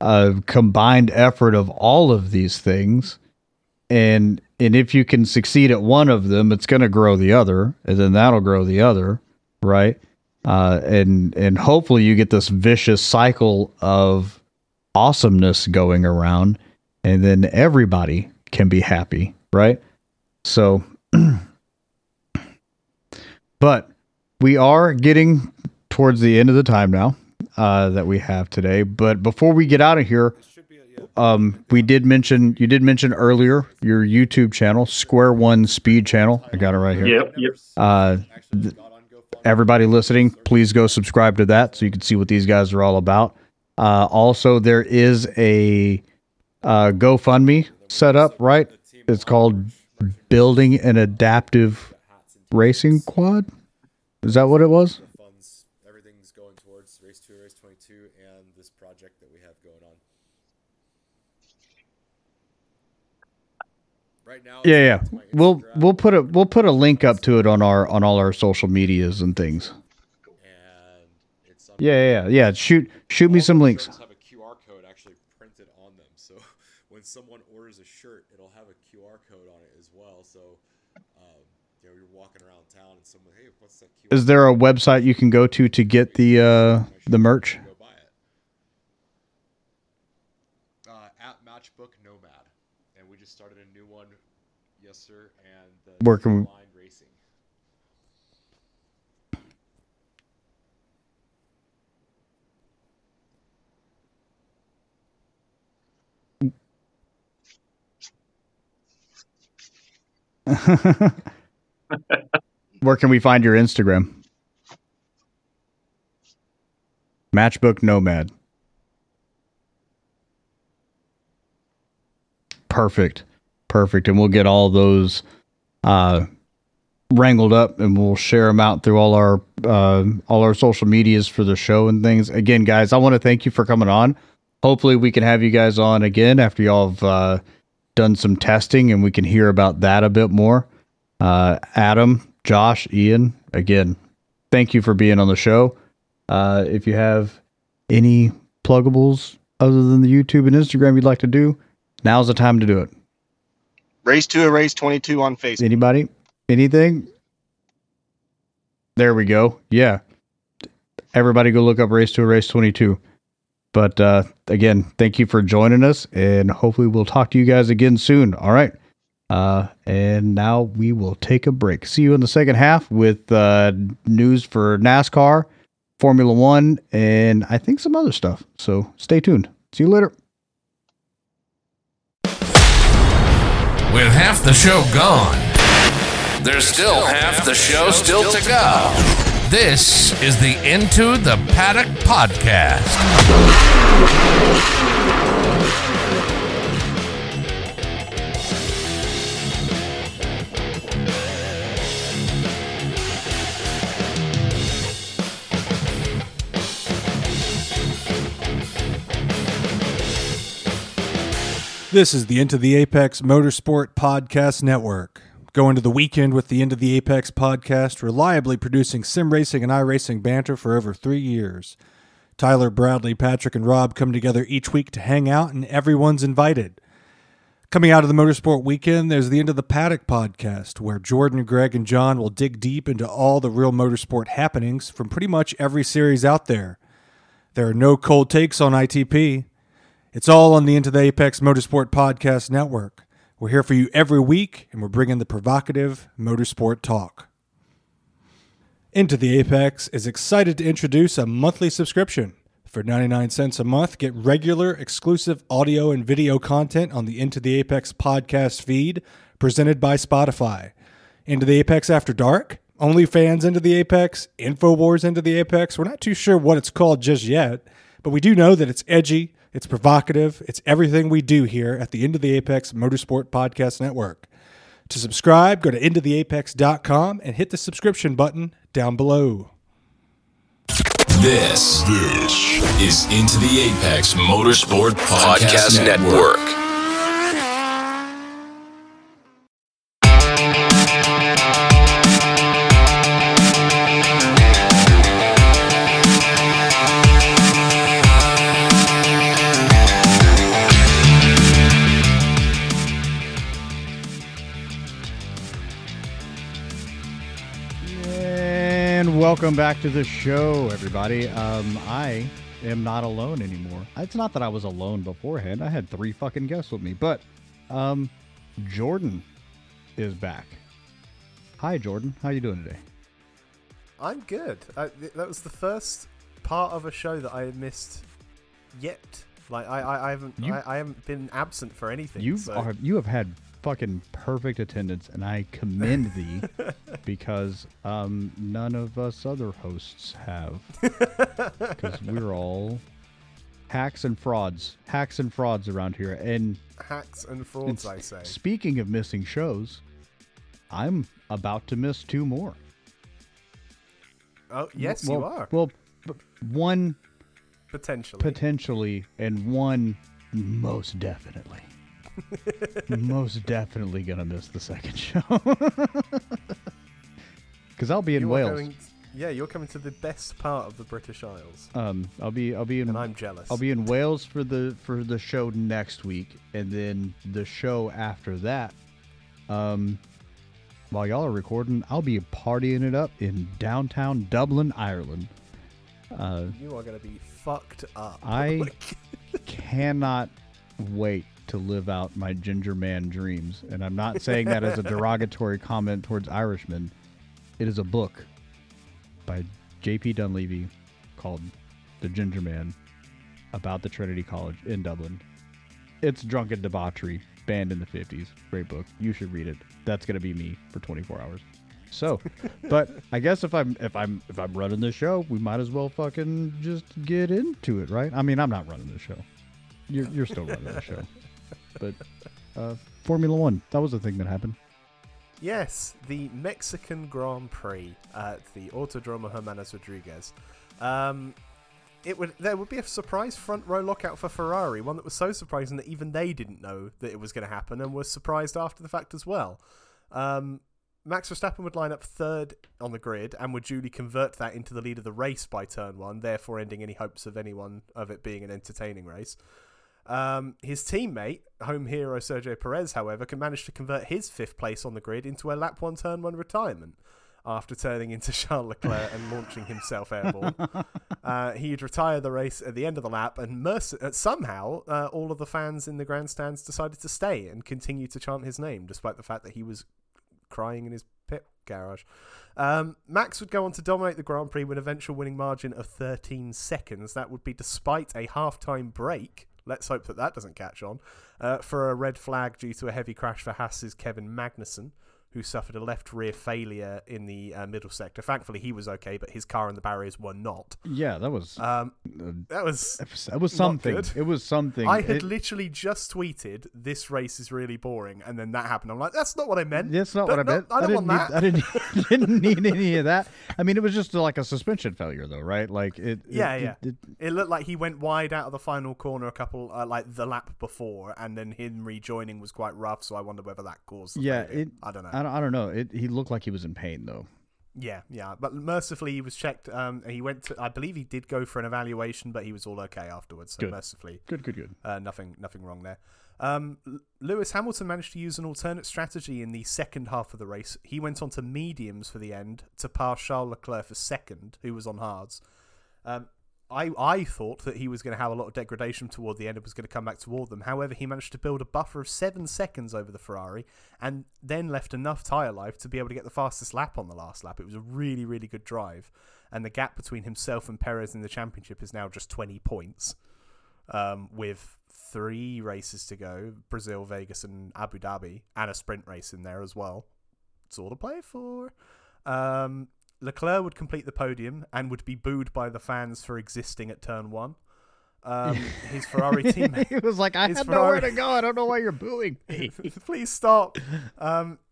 a combined effort of all of these things. And if you can succeed at one of them, it's going to grow the other, and then that'll grow the other, right? And hopefully you get this vicious cycle of awesomeness going around, and then everybody can be happy, right? So, but we are getting towards the end of the time now that we have today. But before we get out of here, you did mention earlier your YouTube channel, Square One Speed channel. I got it right here. Yep. Everybody listening, please go subscribe to that so you can see what these guys are all about. Also, there is a GoFundMe set up, right? It's called Building an Adaptive Racing Quad. Is that what it was? Everything's going towards Race 2, Race 22, and this project that we have going on. Right now, yeah. We'll put a link up to it on all our social medias and things. Yeah. Shoot me some links. Have a QR code actually printed on them, so when someone orders a shirt, it'll have a QR code on it as well. So, you're walking around town and someone, hey, what's that QR? Is there a website you can go to get the merch? Go buy it. At Matchbook Nomad. And we just started a new one, yes sir, and the Team Blind Racing. Where can we find your Instagram? Matchbook Nomad. Perfect. And we'll get all those wrangled up, and we'll share them out through all our social medias for the show and things. Again, guys, I want to thank you for coming on. Hopefully we can have you guys on again after y'all have done some testing, and we can hear about that a bit more. Adam, Josh, Ian, again, thank you for being on the show. If you have any pluggables other than the YouTube and Instagram you'd like to do, now's the time to do it. Race 2 Erase 22 on Facebook. Anybody? Anything? There we go. Yeah. Everybody go look up Race 2 Erase 22. But again, thank you for joining us, and hopefully we'll talk to you guys again soon. All right. And now we will take a break. See you in the second half with news for NASCAR, Formula One, and I think some other stuff. So stay tuned. See you later. With half the show gone, there's still half the show still to go. This is the Into the Paddock Podcast. This is the Into the Apex Motorsport Podcast Network. Go into the weekend with the Into the Apex podcast, reliably producing sim racing and iRacing banter for over 3 years. Tyler, Bradley, Patrick, and Rob come together each week to hang out, and everyone's invited. Coming out of the Motorsport weekend, there's the Into the Paddock podcast, where Jordan, Greg, and John will dig deep into all the real motorsport happenings from pretty much every series out there. There are no cold takes on ITP. It's all on the Into the Apex Motorsport Podcast Network. We're here for you every week, and we're bringing the provocative motorsport talk. Into the Apex is excited to introduce a monthly subscription. For 99 cents a month, get regular, exclusive audio and video content on the Into the Apex podcast feed, presented by Spotify. Into the Apex After Dark, OnlyFans Into the Apex, InfoWars Into the Apex. We're not too sure what it's called just yet, but we do know that it's edgy, it's provocative, it's everything we do here at the Into the Apex Motorsport Podcast Network. To subscribe, go to intotheapex.com and hit the subscription button down below. This is Into the Apex Motorsport Podcast Network. Welcome back to the show, everybody. I am not alone anymore. It's not that I was alone beforehand. I had three fucking guests with me, but Jordan is back. Hi, Jordan. How you doing today? I'm good. That was the first part of a show that I missed yet. Like I haven't been absent for anything. You have had fucking perfect attendance, and I commend thee because none of us other hosts have, because we're all hacks and frauds around here, and hacks and frauds. I say, speaking of missing shows, I'm about to miss two more. Oh yes, well, you are. Well, one potentially, and one most definitely. Most definitely gonna miss the second show because I'll be in Wales. You're coming to the best part of the British Isles. I'll be in, and I'm jealous. I'll be in Wales for the show next week, and then the show after that. While y'all are recording, I'll be partying it up in downtown Dublin, Ireland. You are gonna be fucked up. I cannot wait to live out my ginger man dreams, and I'm not saying that as a derogatory comment towards Irishmen. It is a book by J.P. Dunleavy called The Ginger Man, about the Trinity College in Dublin. It's drunken debauchery, banned in the 50s. Great book. You should read it. That's gonna be me for 24 hours. So, but I guess if I'm running the show, we might as well fucking just get into it, right? I mean, I'm not running the show. You're still running the show. But Formula One, that was the thing that happened. Yes, the Mexican Grand Prix at the Autódromo Hermanos Rodriguez. There would be a surprise front row lockout for Ferrari, one that was so surprising that even they didn't know that it was going to happen and were surprised after the fact as well. Max Verstappen would line up third on the grid and would duly convert that into the lead of the race by turn one, therefore ending any hopes of anyone of it being an entertaining race. His teammate, home hero Sergio Perez, however, can manage to convert his fifth place on the grid into a lap one, turn one retirement after turning into Charles Leclerc and launching himself airborne. He'd retire the race at the end of the lap, and somehow all of the fans in the grandstands decided to stay and continue to chant his name, despite the fact that he was crying in his pit garage. Max would go on to dominate the Grand Prix with an eventual winning margin of 13 seconds. That would be despite a half-time break. Let's hope that doesn't catch on, for a red flag due to a heavy crash for Haas's Kevin Magnussen, who suffered a left rear failure in the middle sector. Thankfully, he was okay, but his car and the barriers were not. Yeah, that was something. Good. It was something. I had literally just tweeted, "This race is really boring," and then that happened. I'm like, that's not what I meant. That's not what I meant. I didn't need any of that. I mean, it was just like a suspension failure, though, right? Like It looked like he went wide out of the final corner a couple, like the lap before, and then him rejoining was quite rough. So I wonder whether that caused. I don't know. I don't know. He looked like he was in pain, though. Yeah. But mercifully, he was checked. He went to, I believe he did go for an evaluation, but he was all okay afterwards. So good. Mercifully. Good. Nothing wrong there. Lewis Hamilton managed to use an alternate strategy in the second half of the race. He went on to mediums for the end to pass Charles Leclerc for second, who was on hards. I thought that he was going to have a lot of degradation toward the end and was going to come back toward them. However, he managed to build a buffer of 7 seconds over the Ferrari and then left enough tyre life to be able to get the fastest lap on the last lap. It was a really, really good drive. And the gap between himself and Perez in the championship is now just 20 points with 3 races to go, Brazil, Vegas and Abu Dhabi, and a sprint race in there as well. It's all to play for. Leclerc would complete the podium and would be booed by the fans for existing at turn one. His Ferrari teammate... he was like, I had nowhere to go. I don't know why you're booing me. Please stop.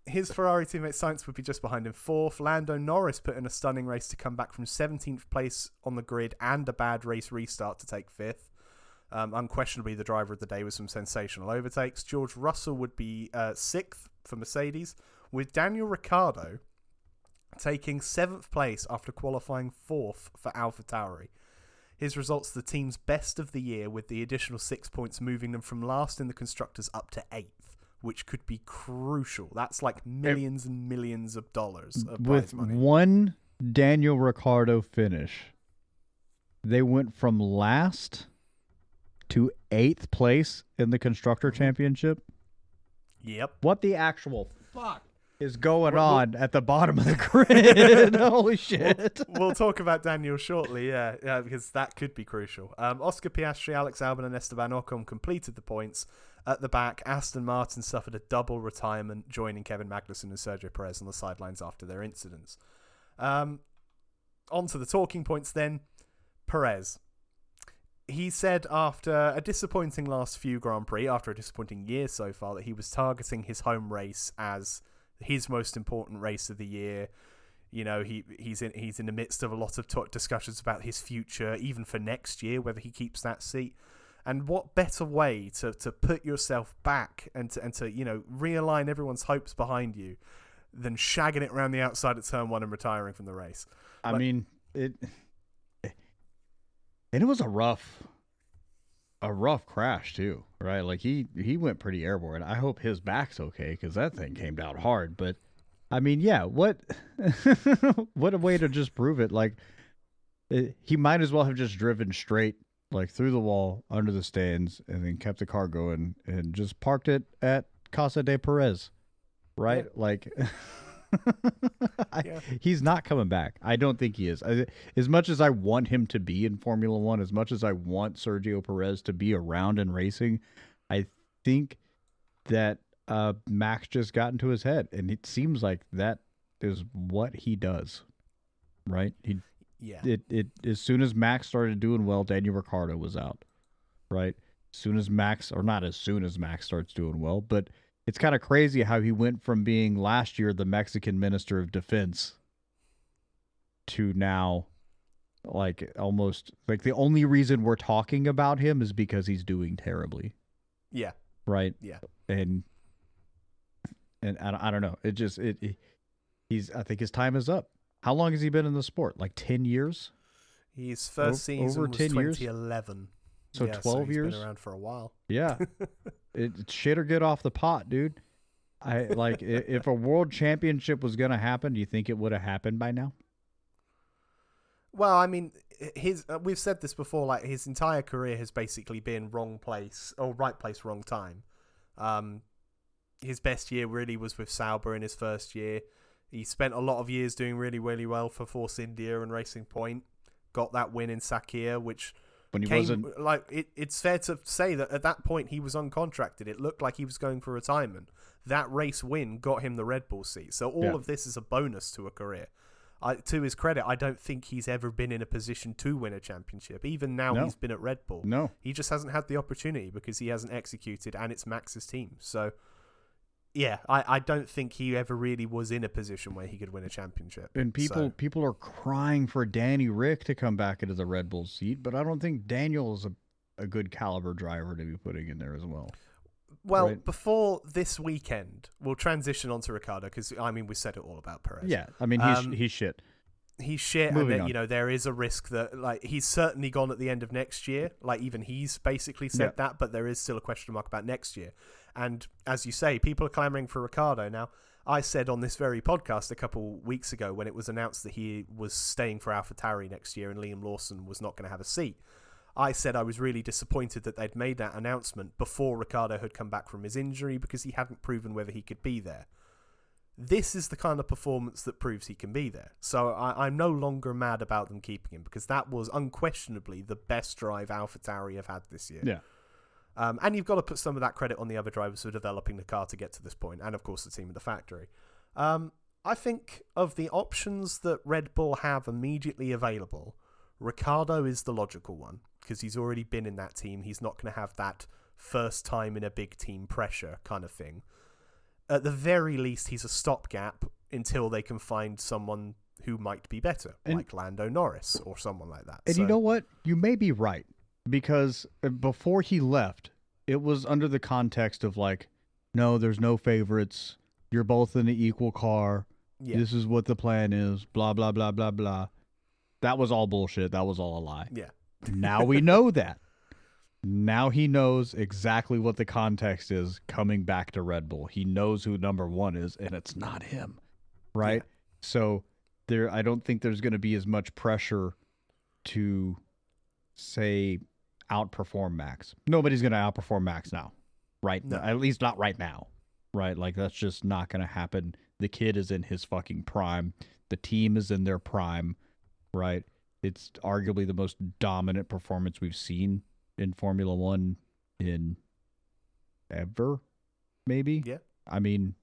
His Ferrari teammate Sainz would be just behind him fourth. Lando Norris put in a stunning race to come back from 17th place on the grid and a bad race restart to take fifth. Unquestionably, the driver of the day with some sensational overtakes. George Russell would be sixth for Mercedes, with Daniel Ricciardo taking 7th place after qualifying 4th for AlphaTauri. His results the team's best of the year, with the additional 6 points moving them from last in the Constructors up to 8th, which could be crucial. That's like millions and millions of dollars of prize money. With one Daniel Ricciardo finish, they went from last to 8th place in the Constructor Championship. Yep. What the actual fuck is going on at the bottom of the grid? Holy shit. We'll talk about Daniel shortly, yeah, because that could be crucial. Oscar Piastri, Alex Albon and Esteban Ocon completed the points. At the back, Aston Martin suffered a double retirement, joining Kevin Magnussen and Sergio Perez on the sidelines after their incidents. On to the talking points then. Perez. He said after a disappointing last few Grand Prix, after a disappointing year so far, that he was targeting his home race as his most important race of the year. You know, he's in the midst of a lot of discussions about his future, even for next year, whether he keeps that seat. And what better way to put yourself back and to you know, realign everyone's hopes behind you than shagging it around the outside at turn one and retiring from the race? I mean, it was a rough crash too, right? Like he went pretty airborne. I hope his back's okay, because that thing came down hard. But I mean, yeah, what a way to just prove it. Like he might as well have just driven straight, like through the wall, under the stands, and then kept the car going and just parked it at Casa de Perez, right? Yeah. Like he's not coming back. I don't think he is. As much as I want him to be in Formula One, as much as I want Sergio Perez to be around and racing, I think that Max just got into his head, and it seems like that is what he does, right? As soon as Max started doing well, Daniel Ricciardo was out, right? As soon as Max starts doing well, but it's kind of crazy how he went from being last year the Mexican Minister of Defense to now, like, almost like the only reason we're talking about him is because he's doing terribly. Yeah. Right. Yeah. And I don't know. It just I think his time is up. How long has he been in the sport? Like 10 years. His first season over 10 was 2011. Years? So yeah, 12 so years been around for a while. Yeah. It's shit or get off the pot, dude. I like if a world championship was going to happen, do you think it would have happened by now? Well, I mean, we've said this before, like his entire career has basically been wrong place or right place, wrong time. His best year really was with Sauber in his first year. He spent a lot of years doing really, really well for Force India and Racing Point. Got that win in Sakhir, which when he wasn't, like, it's fair to say that at that point he was uncontracted. It looked like he was going for retirement. That race win got him the Red Bull seat. So all of this is a bonus to a career. To his credit, I don't think he's ever been in a position to win a championship. Even now, he's been at Red Bull. No, he just hasn't had the opportunity because he hasn't executed, and it's Max's team. So yeah, I don't think he ever really was in a position where he could win a championship. And people are crying for Danny Rick to come back into the Red Bull seat, but I don't think Daniel is a good caliber driver to be putting in there as well. Well, right? Before this weekend, we'll transition on to Ricciardo because, I mean, we said it all about Perez. Yeah, I mean, he's shit. He's shit, and then, you know, there is a risk that, like, he's certainly gone at the end of next year. Like, even he's basically said that, but there is still a question mark about next year. And as you say, people are clamoring for Ricciardo. Now, I said on this very podcast a couple weeks ago when it was announced that he was staying for AlphaTauri next year and Liam Lawson was not going to have a seat, I said I was really disappointed that they'd made that announcement before Ricciardo had come back from his injury because he hadn't proven whether he could be there. This is the kind of performance that proves he can be there. So I'm no longer mad about them keeping him because that was unquestionably the best drive AlphaTauri have had this year. Yeah. And you've got to put some of that credit on the other drivers for developing the car to get to this point, and of course the team at the factory. I think of the options that Red Bull have immediately available, Ricciardo is the logical one because he's already been in that team. He's not going to have that first time in a big team pressure kind of thing. At the very least, he's a stopgap until they can find someone who might be better, and, like Lando Norris or someone like that. And so, you know what? You may be right, because before he left, it was under the context of like, no, there's no favorites. You're both in an equal car. Yeah. This is what the plan is, blah, blah, blah, blah, blah. That was all bullshit. That was all a lie. Yeah. Now we know that. Now he knows exactly what the context is coming back to Red Bull. He knows who number one is, and it's not him, right? Yeah. So there, I don't think there's going to be as much pressure to, say, outperform Max. Nobody's going to outperform Max now, right? No. At least not right now, right? Like, that's just not going to happen. The kid is in his fucking prime. The team is in their prime, right? It's arguably the most dominant performance we've seen in Formula One in ever, maybe. Yeah. I mean,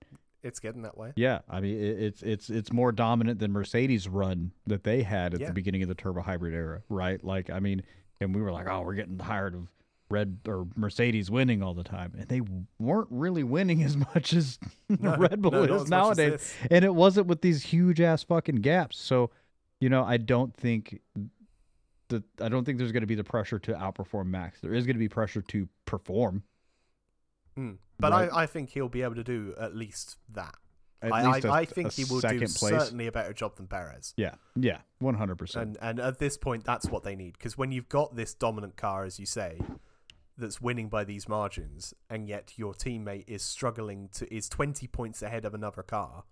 it's getting that way. Yeah. I mean, it's more dominant than Mercedes' run that they had at the beginning of the turbo hybrid era, right? Like, I mean, and we were like, oh, we're getting tired of Red or Mercedes winning all the time. And they weren't really winning as much as Red Bull is nowadays. And it wasn't with these huge ass fucking gaps. So, you know, I don't think there's going to be the pressure to outperform Max. There is going to be pressure to perform. But right? I think he'll be able to do at least that. I think he will do certainly a better job than Perez. Yeah, yeah, 100%. And at this point, that's what they need. Because when you've got this dominant car, as you say, that's winning by these margins, and yet your teammate is struggling to is 20 points ahead of another car,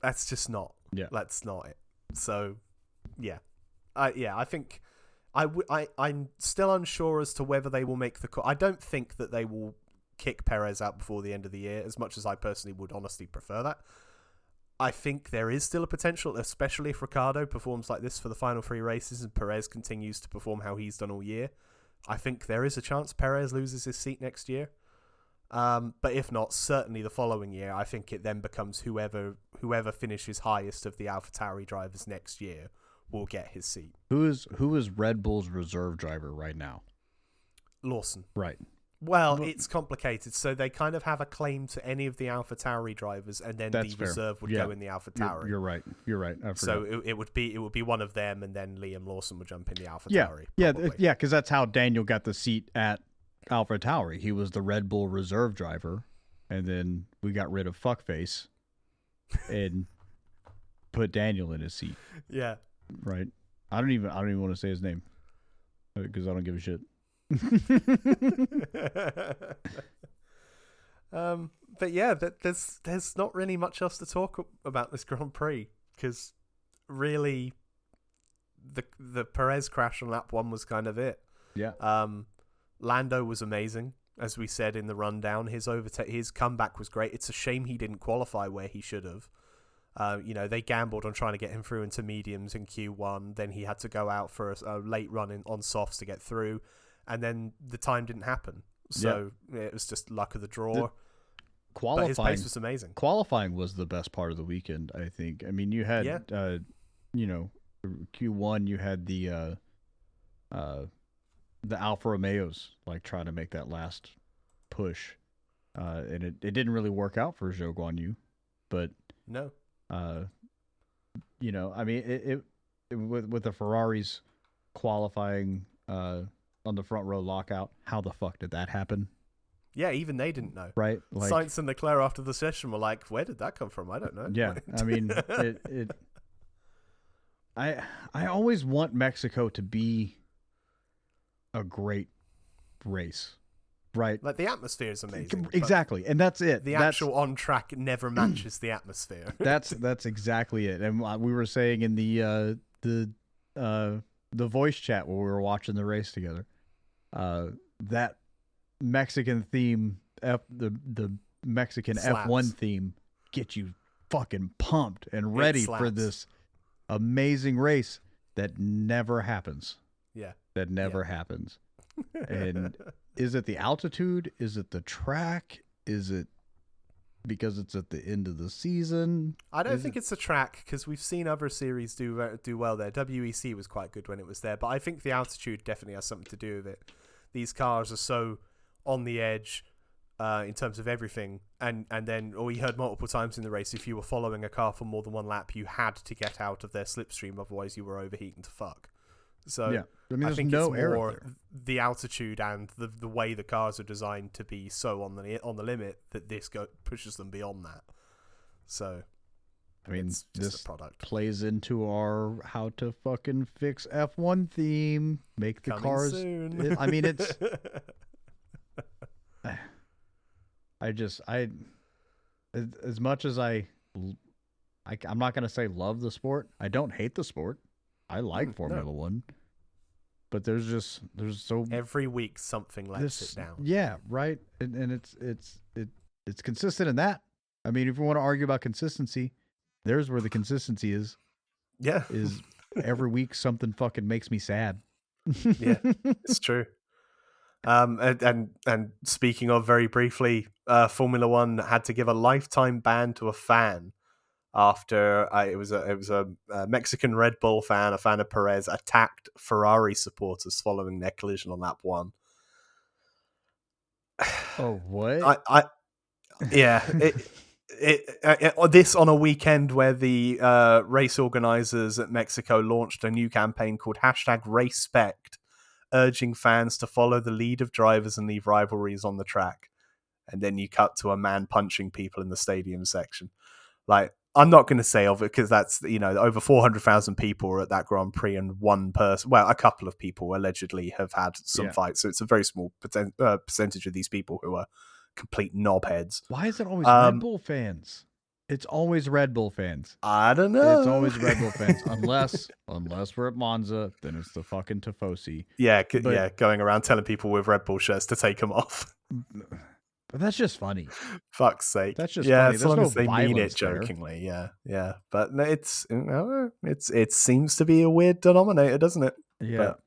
that's just not. Yeah. That's not it. So, yeah. I think I'm still unsure as to whether they will make the call. I don't think that they will kick Perez out before the end of the year, as much as I personally would honestly prefer that. I think there is still a potential, especially if Ricciardo performs like this for the final three races and Perez continues to perform how he's done all year. I think there is a chance Perez loses his seat next year. But if not, certainly the following year, I think it then becomes whoever finishes highest of the AlphaTauri drivers next year will get his seat. Who is Red Bull's reserve driver right now? Lawson. Right. Well, it's complicated. So they kind of have a claim to any of the AlphaTauri drivers, and then that's the reserve would go in the AlphaTauri. You're right. You're right. So it would be one of them, and then Liam Lawson would jump in the AlphaTauri. Yeah, yeah, because that's how Daniel got the seat at AlphaTauri. He was the Red Bull reserve driver, and then we got rid of Fuckface and put Daniel in his seat. Yeah. Right. I don't even want to say his name because I don't give a shit. But yeah, there's not really much else to talk about this Grand Prix, because really the Perez crash on lap one was kind of it. Yeah. Lando was amazing, as we said in the rundown. His comeback was great. It's a shame he didn't qualify where he should have. You know, they gambled on trying to get him through into mediums in Q1. Then he had to go out for a late run on softs to get through. And then the time didn't happen. So it was just luck of the draw. But his pace was amazing. Qualifying was the best part of the weekend, I think. I mean, you had, you know, Q1, you had the Alfa Romeos, like, trying to make that last push. And it didn't really work out for Zhou Guan Yu. But no. You know, I mean, with the Ferraris qualifying on the front row lockout, how the fuck did that happen? Yeah, even they didn't know. Right? Like, Sainz and Leclerc after the session were like, where did that come from? I don't know. Yeah, I mean, I always want Mexico to be a great race right? Like the atmosphere is amazing. Exactly. And that's it. The actual on track never matches the atmosphere. That's exactly it. And we were saying in the voice chat where we were watching the race together, that Mexican theme, the Mexican slaps. F1 theme get you fucking pumped and ready for this amazing race that never happens. Yeah. That never happens. And is it the altitude? Is it the track? Is it because it's at the end of the season? I don't think it's the track, because we've seen other series do well there. WEC was quite good when it was there, but I think the altitude definitely has something to do with it. These cars are so on the edge in terms of everything, and then we heard multiple times in the race, if you were following a car for more than one lap, you had to get out of their slipstream, otherwise you were overheating to fuck. So yeah. I think no it's more the altitude and the way the cars are designed to be so on the limit that this pushes them beyond that. So I mean, it's just this product plays into our how to fucking fix F1 theme. Make the cars soon. It's I as much as I'm not going to say love the sport. I don't hate the sport. I like Formula One, but there's so every week something lets it down. Yeah, right. And it's consistent in that. I mean, if you want to argue about consistency, there's where the consistency is. Yeah, is every week something fucking makes me sad. Yeah, it's true. And speaking of very briefly, Formula One had to give a lifetime ban to a fan. After it was a Mexican Red Bull fan, a fan of Perez, attacked Ferrari supporters following their collision on lap one. Oh, what? This on a weekend where the race organizers at Mexico launched a new campaign called #RaceSpect, urging fans to follow the lead of drivers and leave rivalries on the track. And then you cut to a man punching people in the stadium section. Like, I'm not going to say of it because that's, over 400,000 people were at that Grand Prix, and one person, well, a couple of people allegedly have had some fights. So it's a very small percentage of these people who are complete knobheads. Why is it always Red Bull fans? It's always Red Bull fans. I don't know. It's always Red Bull fans. Unless we're at Monza, then it's the fucking Tifosi. Yeah, going around telling people with Red Bull shirts to take them off. But that's just funny. Fuck's sake. That's just funny. As long as they mean it jokingly, yeah. But it seems to be a weird denominator, doesn't it? Yeah. But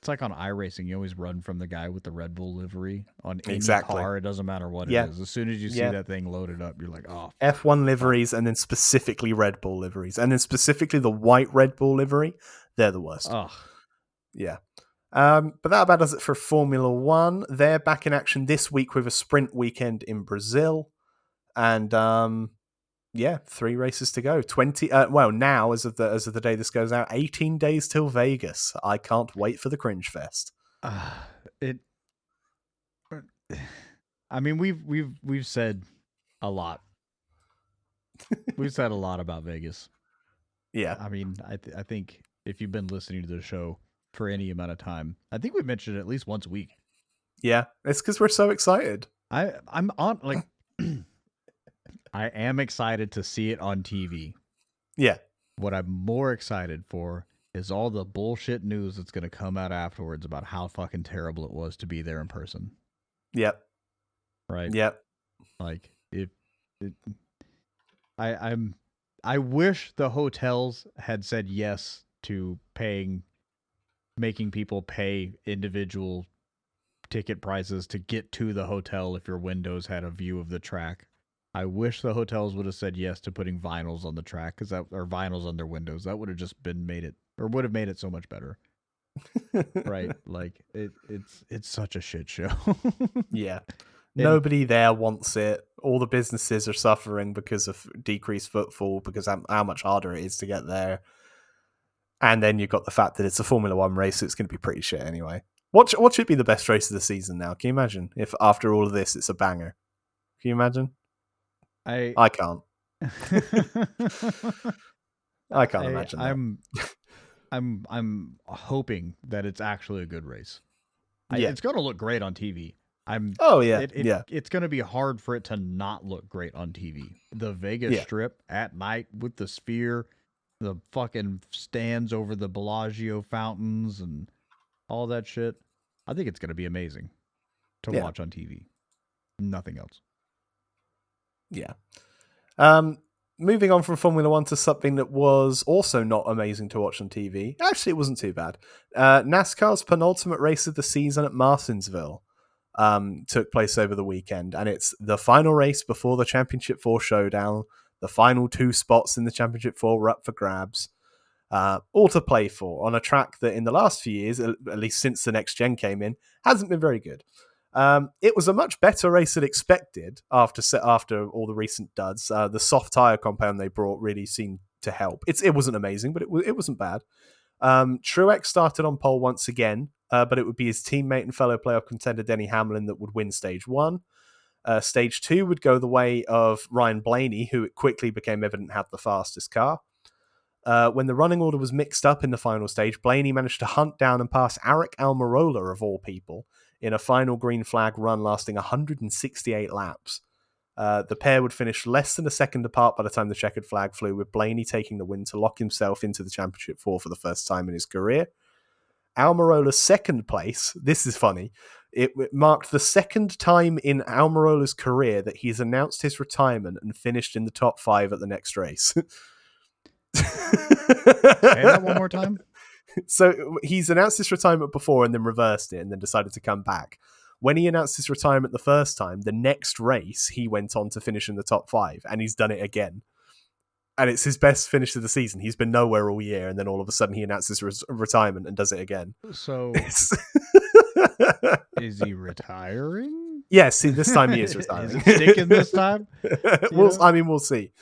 it's like on iRacing, you always run from the guy with the Red Bull livery on any car. It doesn't matter what it is. As soon as you see that thing loaded up, you're like, oh. F1 liveries, and then specifically Red Bull liveries, and then specifically the white Red Bull livery. They're the worst. Oh. Yeah. But that about does it for Formula One. They're back in action this week with a sprint weekend in Brazil, and 3 races to go. 20. Well, now as of the day this goes out, 18 days till Vegas. I can't wait for the cringe fest. I mean, we've said a lot. We've said a lot about Vegas. Yeah. I mean, I think if you've been listening to the show for any amount of time, I think we mentioned it at least once a week. Yeah, it's because we're so excited. I'm on like I am excited to see it on TV. Yeah. What I'm more excited for is all the bullshit news that's going to come out afterwards about how fucking terrible it was to be there in person. Yep. Right. Yep. Like I wish the hotels had said yes to making people pay individual ticket prices to get to the hotel if your windows had a view of the track. I wish the hotels would have said yes to putting vinyls on the track, because that, or vinyls on their windows, that would have just would have made it so much better. Right? Like it's such a shit show. Yeah. Nobody there wants it. All the businesses are suffering because of decreased footfall, because how much harder it is to get there. And then you've got the fact that it's a Formula One race, so it's going to be pretty shit anyway. What should be the best race of the season now? Can you imagine if after all of this, it's a banger? Can you imagine? I can't. I can't imagine. I'm hoping that it's actually a good race. It's going to look great on TV. It's going to be hard for it to not look great on TV. The Vegas Strip at night with the sphere, the fucking stands over the Bellagio fountains and all that shit. I think it's going to be amazing to watch on TV. Nothing else. Yeah. Moving on from Formula One to something that was also not amazing to watch on TV. Actually, it wasn't too bad. NASCAR's penultimate race of the season at Martinsville took place over the weekend, and it's the final race before the Championship 4 showdown. The final two spots in the Championship 4 were up for grabs. All to play for on a track that in the last few years, at least since the next gen came in, hasn't been very good. It was a much better race than expected after all the recent duds. The soft tyre compound they brought really seemed to help. It wasn't amazing, but it wasn't bad. Truex started on pole once again, but it would be his teammate and fellow playoff contender Denny Hamlin that would win stage one. Stage two would go the way of Ryan Blaney, who it quickly became evident had the fastest car. When the running order was mixed up in the final stage, Blaney managed to hunt down and pass Aric Almirola, of all people, in a final green flag run lasting 168 laps. The pair would finish less than a second apart by the time the checkered flag flew, with Blaney taking the win to lock himself into the Championship 4 for the first time in his career. Almirola's second place, this is funny, it marked the second time in Almirola's career that he's announced his retirement and finished in the top 5 at the next race. Say that one more time. So he's announced his retirement before and then reversed it and then decided to come back. When he announced his retirement the first time, the next race, he went on to finish in the top 5, and he's done it again. And it's his best finish of the season. He's been nowhere all year, and then all of a sudden he announces retirement and does it again. So is he retiring? Yes, this time he is retiring. Is it sticking this time? We'll see.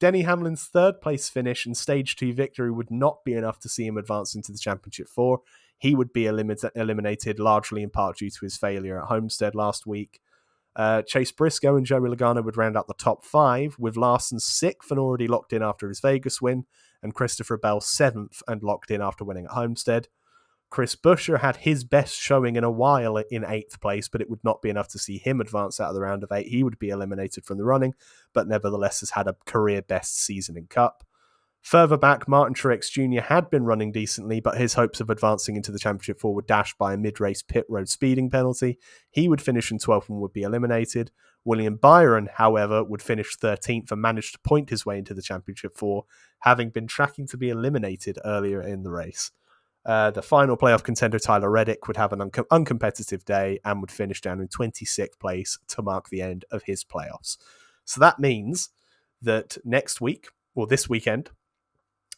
Denny Hamlin's third place finish and stage 2 victory would not be enough to see him advance into the Championship 4. He would be eliminated largely in part due to his failure at Homestead last week. Chase Briscoe and Joey Logano would round out the top 5, with Larson 6th and already locked in after his Vegas win, and Christopher Bell 7th and locked in after winning at Homestead. Chris Buescher had his best showing in a while in 8th place, but it would not be enough to see him advance out of the round of 8. He would be eliminated from the running, but nevertheless has had a career-best season in Cup. Further back, Martin Truex Jr. had been running decently, but his hopes of advancing into the Championship 4 were dashed by a mid-race pit road speeding penalty. He would finish in 12th and would be eliminated. William Byron, however, would finish 13th and managed to point his way into the Championship 4, having been tracking to be eliminated earlier in the race. The final playoff contender, Tyler Reddick, would have an uncompetitive day and would finish down in 26th place to mark the end of his playoffs. So that means that next week, or this weekend,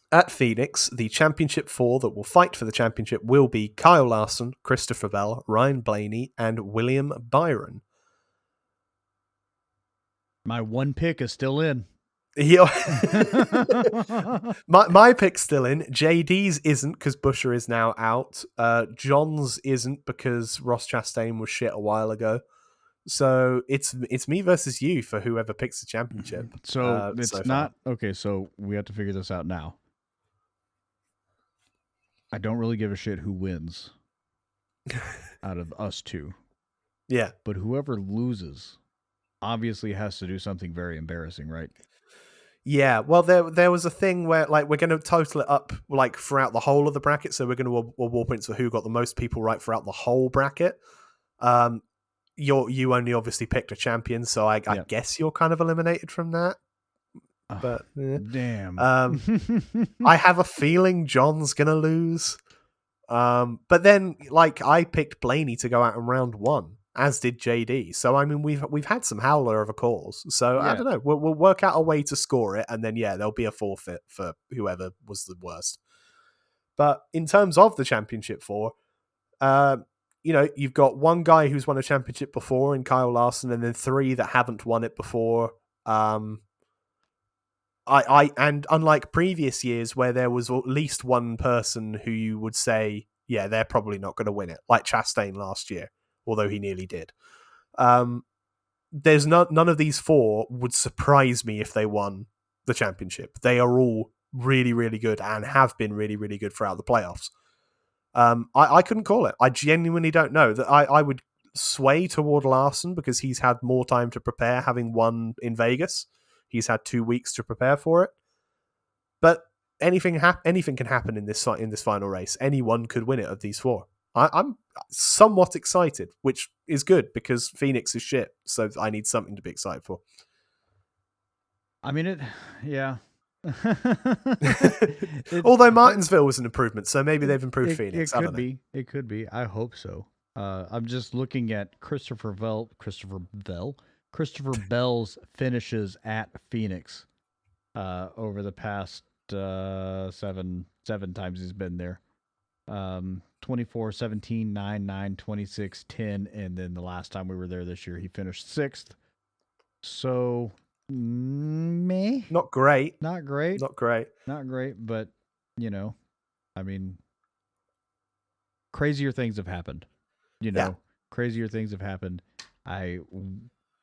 at Phoenix, the Championship 4 that will fight for the championship will be Kyle Larson, Christopher Bell, Ryan Blaney, and William Byron. My one pick is still in. My pick's still in. JD's isn't because Buescher is now out. John's isn't because Ross Chastain was shit a while ago. So it's me versus you for whoever picks the championship. Okay, so we have to figure this out now. I don't really give a shit who wins out of us two. Yeah. But whoever loses obviously has to do something very embarrassing, right? Yeah, well, there was a thing where, like, we're going to total it up, like, throughout the whole of the bracket. So we're going to award points for who got the most people right throughout the whole bracket. You only obviously picked a champion, so I guess you're kind of eliminated from that. But damn, I have a feeling John's going to lose. But then, like, I picked Blaney to go out in round one, as did JD. So, I mean, we've had some howler of a cause. So, yeah. I don't know. We'll work out a way to score it. And then, there'll be a forfeit for whoever was the worst. But in terms of the Championship 4, you've got one guy who's won a championship before in Kyle Larson, and then 3 that haven't won it before. And unlike previous years where there was at least one person who you would say, they're probably not going to win it, like Chastain last year. Although he nearly did. There's none of these 4 would surprise me if they won the championship. They are all really, really good and have been really, really good throughout the playoffs. I couldn't call it. I genuinely don't know. I would sway toward Larson because he's had more time to prepare, having won in Vegas. He's had 2 weeks to prepare for it. But anything can happen in this final race. Anyone could win it of these four. I'm somewhat excited, which is good because Phoenix is shit. So I need something to be excited for. I mean, yeah. Although Martinsville was an improvement, so maybe they've improved Phoenix. It could be. I hope so. I'm just looking at Christopher Bell's finishes at Phoenix over the past seven times he's been there. 24, 17, 9, 9, 26, 10, and then the last time we were there this year, he finished 6th. So, meh. Not great, but, you know, I mean, crazier things have happened. I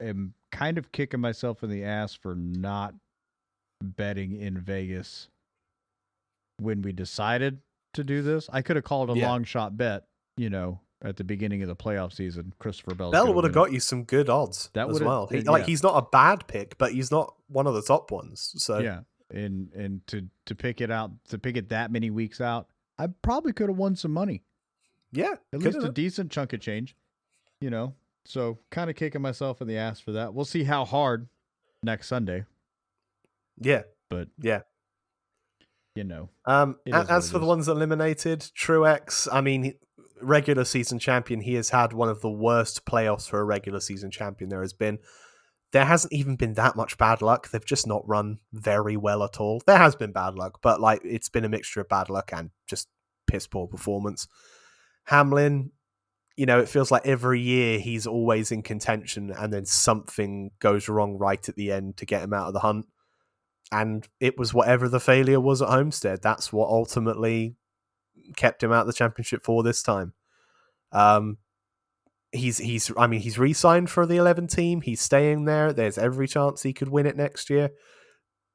am kind of kicking myself in the ass for not betting in Vegas when we decided to do this. I could have called a long shot bet, you know, at the beginning of the playoff season. Christopher Bell would have got you some good odds as well. He's not a bad pick, but he's not one of the top ones. So yeah, and to pick it out, to pick it that many weeks out, I probably could have won some money. Yeah, at least a decent chunk of change, you know. So kind of kicking myself in the ass for that. We'll see how hard next Sunday. Yeah, but yeah. You know, as for the ones eliminated, Truex, I mean, regular season champion, he has had one of the worst playoffs for a regular season champion there has been. There hasn't even been that much bad luck. They've just not run very well at all. There has been bad luck, but like it's been a mixture of bad luck and just piss poor performance. Hamlin, you know, it feels like every year he's always in contention and then something goes wrong right at the end to get him out of the hunt. And it was whatever the failure was at Homestead. That's what ultimately kept him out of the championship for this time. He's re-signed for the 11 team. He's staying there. There's every chance he could win it next year.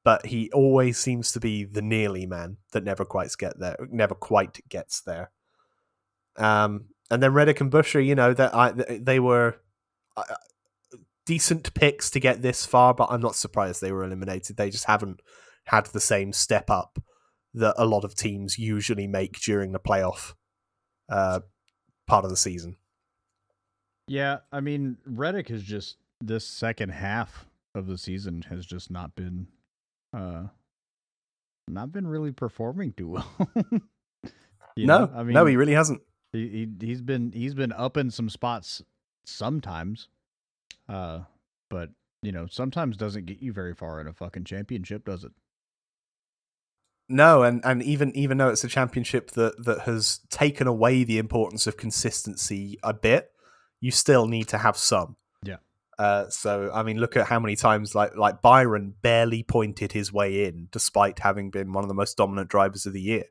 But he always seems to be the nearly man that never quite gets there. And then Reddick and Buescher, you know, they were decent picks to get this far, but I'm not surprised they were eliminated. They just haven't had the same step up that a lot of teams usually make during the playoff part of the season. Yeah, I mean, Reddick has just, this second half of the season has just not been really performing too well. No, I mean, no, he really hasn't. He's been up in some spots sometimes. But, you know, sometimes doesn't get you very far in a fucking championship, does it? No, and even though it's a championship that has taken away the importance of consistency a bit, you still need to have some. Yeah. So, I mean, look at how many times, like Byron barely pointed his way in, despite having been one of the most dominant drivers of the year.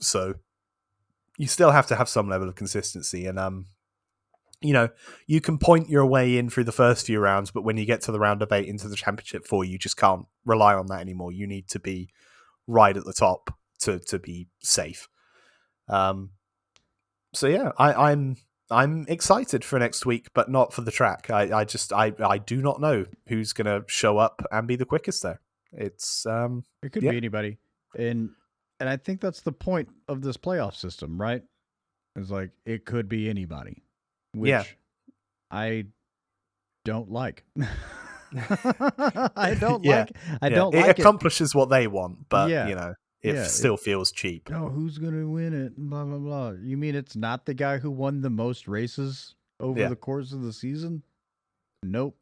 So, you still have to have some level of consistency, and, you know, you can point your way in through the first few rounds, but when you get to the round of 8 into the championship 4, you just can't rely on that anymore. You need to be right at the top to be safe. So yeah, I'm excited for next week, but not for the track. I do not know who's going to show up and be the quickest there. It's it could be anybody, and I think that's the point of this playoff system, right? It's like it could be anybody. Which I don't like. I don't like it. It accomplishes what they want, but, you know, it still feels cheap. Oh, who's going to win it? Blah, blah, blah. You mean it's not the guy who won the most races over the course of the season? Nope.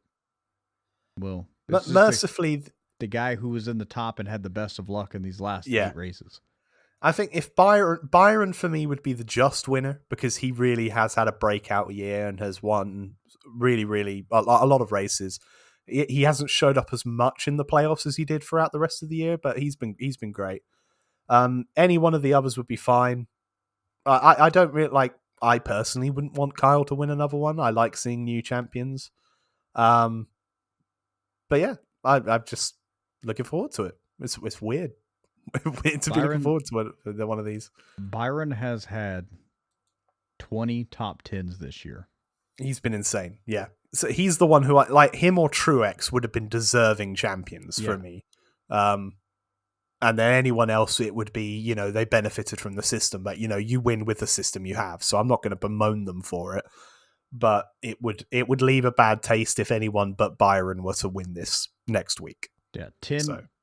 Well, but mercifully, the guy who was in the top and had the best of luck in these last 8 races. I think if Byron for me would be the just winner because he really has had a breakout year and has won really, really a lot of races. He hasn't showed up as much in the playoffs as he did throughout the rest of the year, but he's been great. Any one of the others would be fine. I don't really like. I personally wouldn't want Kyle to win another one. I like seeing new champions. But yeah, I'm just looking forward to it. It's weird. To be looking forward to one of these. Byron has had 20 top 10s this year. He's been insane. Yeah. So he's the one who, like him or Truex, would have been deserving champions for me. And then anyone else, it would be, you know, they benefited from the system, but, you know, you win with the system you have. So I'm not going to bemoan them for it. But it would leave a bad taste if anyone but Byron were to win this next week. Yeah,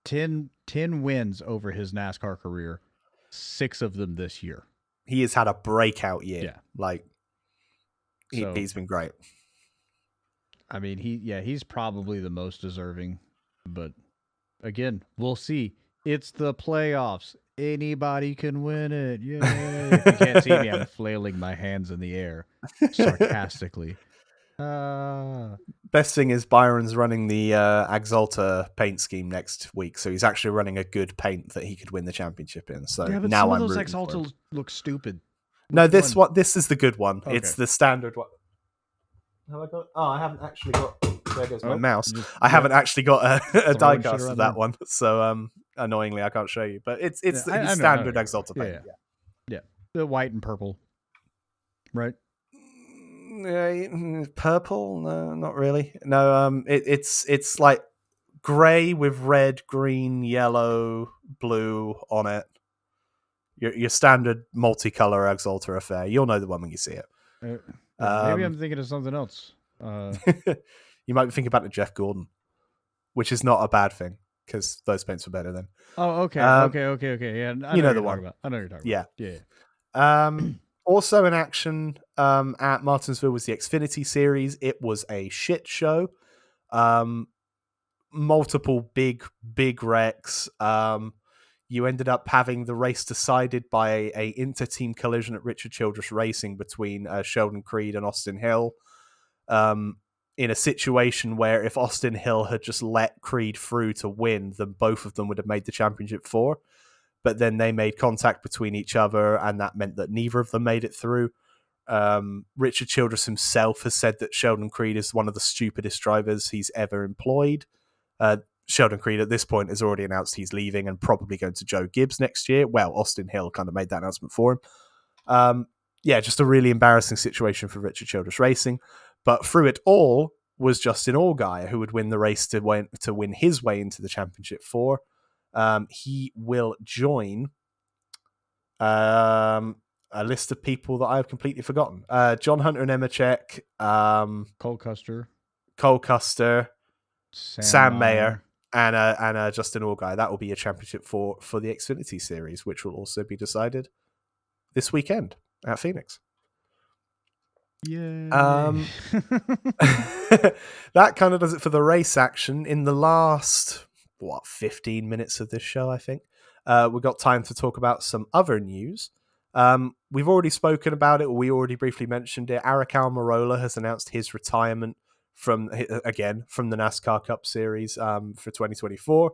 10 wins over his NASCAR career, 6 of them this year. He has had a breakout year. Yeah. Like, he's been great. I mean, he's probably the most deserving. But, again, we'll see. It's the playoffs. Anybody can win it. Yeah. You can't see me. I'm flailing my hands in the air sarcastically. Best thing is Byron's running the Axalta paint scheme next week, so he's actually running a good paint that he could win the championship in. So yeah, but now some of those Axalta look stupid. No, this is the good one. Okay. It's the standard one. Have I got? Oh, I haven't actually got. There goes my mouse. I haven't actually got a diecast of that one, so annoyingly I can't show you. But it's the standard Axalta paint. Yeah, the white and purple, right? Purple? No, not really. No, it's like gray with red, green, yellow, blue on it. Your standard multicolor Axalta affair. You'll know the one when you see it. Maybe I'm thinking of something else. You might be thinking about the Jeff Gordon, which is not a bad thing because those paints were better then. Oh, okay, okay. Yeah, I know the one. I know you're talking about. Yeah. Also in action at Martinsville was the Xfinity Series. It was a shit show. Multiple big wrecks. You ended up having the race decided by a inter-team collision at Richard Childress Racing between Sheldon Creed and Austin Hill. In a situation where if Austin Hill had just let Creed through to win, then both of them would have made the championship four. But then they made contact between each other, and that meant that neither of them made it through. Richard Childress himself has said that Sheldon Creed is one of the stupidest drivers he's ever employed. Sheldon Creed at this point has already announced he's leaving and probably going to Joe Gibbs next year. Well, Austin Hill kind of made that announcement for him. Just a really embarrassing situation for Richard Childress Racing. But through it all was Justin Allgaier, who would win the race to win his way into the championship four. He will join a list of people that I have completely forgotten. John Hunter and Nemechek, Cole Custer, Sam Mayer, and Justin Allgaier. That will be a championship for the Xfinity Series, which will also be decided this weekend at Phoenix. Yeah. That kind of does it for the race action. In the last 15 minutes of this show, I think we've got time to talk about some other news. We've already spoken about it. We already briefly mentioned it. Aric Almirola has announced his retirement from the NASCAR Cup Series for 2024.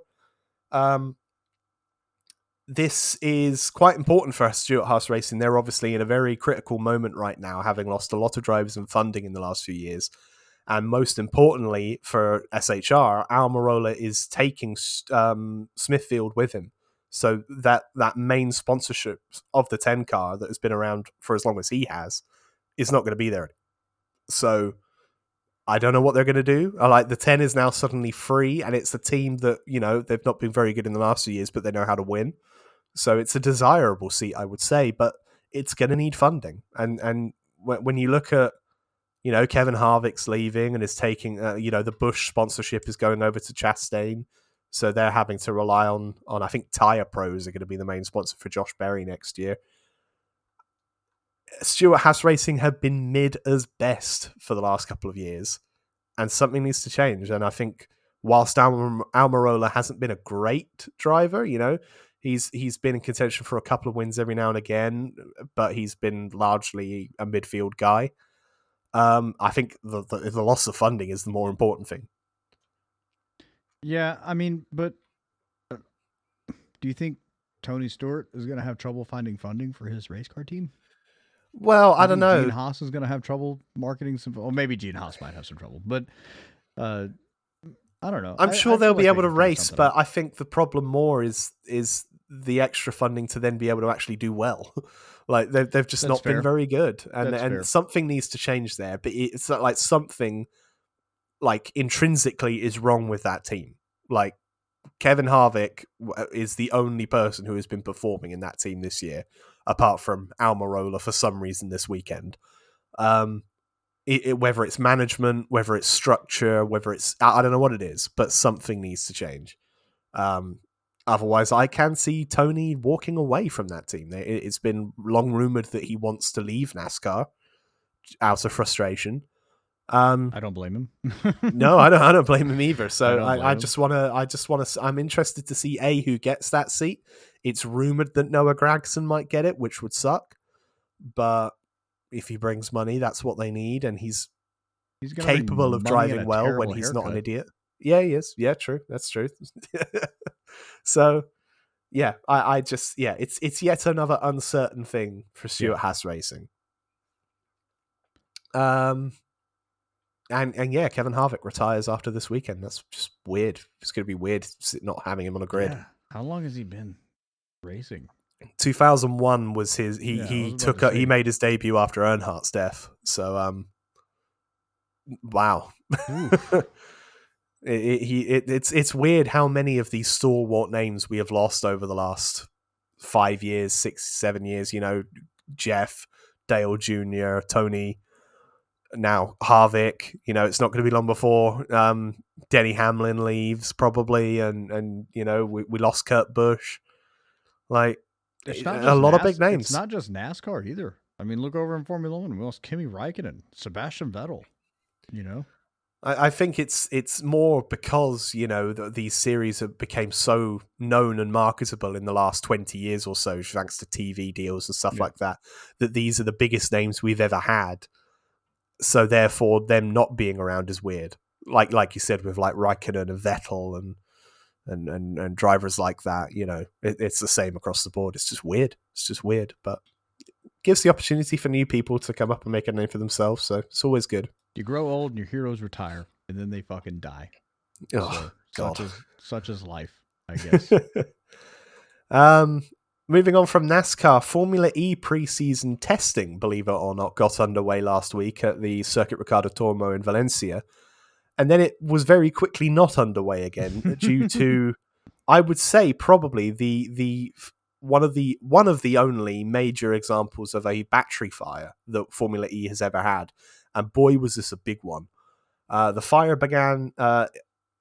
This is quite important for Stuart Haas Racing. They're obviously in a very critical moment right now, having lost a lot of drivers and funding in the last few years. And most importantly for SHR, Almirola is taking Smithfield with him. So that main sponsorship of the 10 car that has been around for as long as he has is not going to be there. So I don't know what they're going to do. Like the 10 is now suddenly free, and it's a team that, you know, they've not been very good in the last few years, but they know how to win. So it's a desirable seat, I would say, but it's going to need funding. And when you look at, you know, Kevin Harvick's leaving and is taking, the Busch sponsorship is going over to Chastain. So they're having to rely on I think Tire Pros are going to be the main sponsor for Josh Berry next year. Stuart Haas Racing have been mid as best for the last couple of years, and something needs to change. And I think whilst Almirola hasn't been a great driver, you know, he's been in contention for a couple of wins every now and again, but he's been largely a midfield guy. I think the loss of funding is the more important thing. Yeah, I mean, but do you think Tony Stewart is going to have trouble finding funding for his race car team? Well, I don't know. Gene Haas is going to have trouble marketing some, or maybe Gene Haas might have some trouble, but I don't know. I'm sure they'll be able to race, but I think the problem more is the extra funding to then be able to actually do well. Like they've just not been very good, and something needs to change there. But it's like something like intrinsically is wrong with that team. Like Kevin Harvick is the only person who has been performing in that team this year, apart from Almirola for some reason this weekend. Whether it's management, whether it's structure, whether it's, I don't know what it is, but something needs to change. Otherwise, I can see Tony walking away from that team. It's been long rumored that he wants to leave NASCAR out of frustration. I don't blame him. No, I don't blame him either. So I just want to. I'm interested to see who gets that seat. It's rumored that Noah Gragson might get it, which would suck. But if he brings money, that's what they need, and he's capable of driving well when he's not an idiot. Yeah, he is. Yeah, true. That's true. So, yeah, I just it's yet another uncertain thing for Stuart Haas Racing. And Kevin Harvick retires after this weekend. That's just weird. It's going to be weird not having him on a grid. Yeah. How long has he been racing? 2001 was his. He made his debut after Earnhardt's death. So, wow. It's weird how many of these stalwart names we have lost over the last 5 years, 6, 7 years. You know, Jeff, Dale Jr., Tony, now Harvick. You know, it's not going to be long before Denny Hamlin leaves probably, and you know we lost Kurt Busch. Like a lot of big names. It's not just NASCAR either. I mean, look over in Formula One. We lost Kimi Räikkönen, Sebastian Vettel. You know. I think it's more because, you know, these series have became so known and marketable in the last 20 years or so, thanks to TV deals and stuff like that, that these are the biggest names we've ever had. So therefore, them not being around is weird. Like you said, with like Raikkonen and Vettel and drivers like that, you know, it's the same across the board. It's just weird. But it gives the opportunity for new people to come up and make a name for themselves. So it's always good. You grow old and your heroes retire, and then they fucking die. Oh, so, God. Such is life, I guess. Moving on from NASCAR, Formula E preseason testing, believe it or not, got underway last week at the Circuit Ricardo Tormo in Valencia. And then it was very quickly not underway again due to, I would say, probably one of the only major examples of a battery fire that Formula E has ever had. And boy, was this a big one. The fire began... all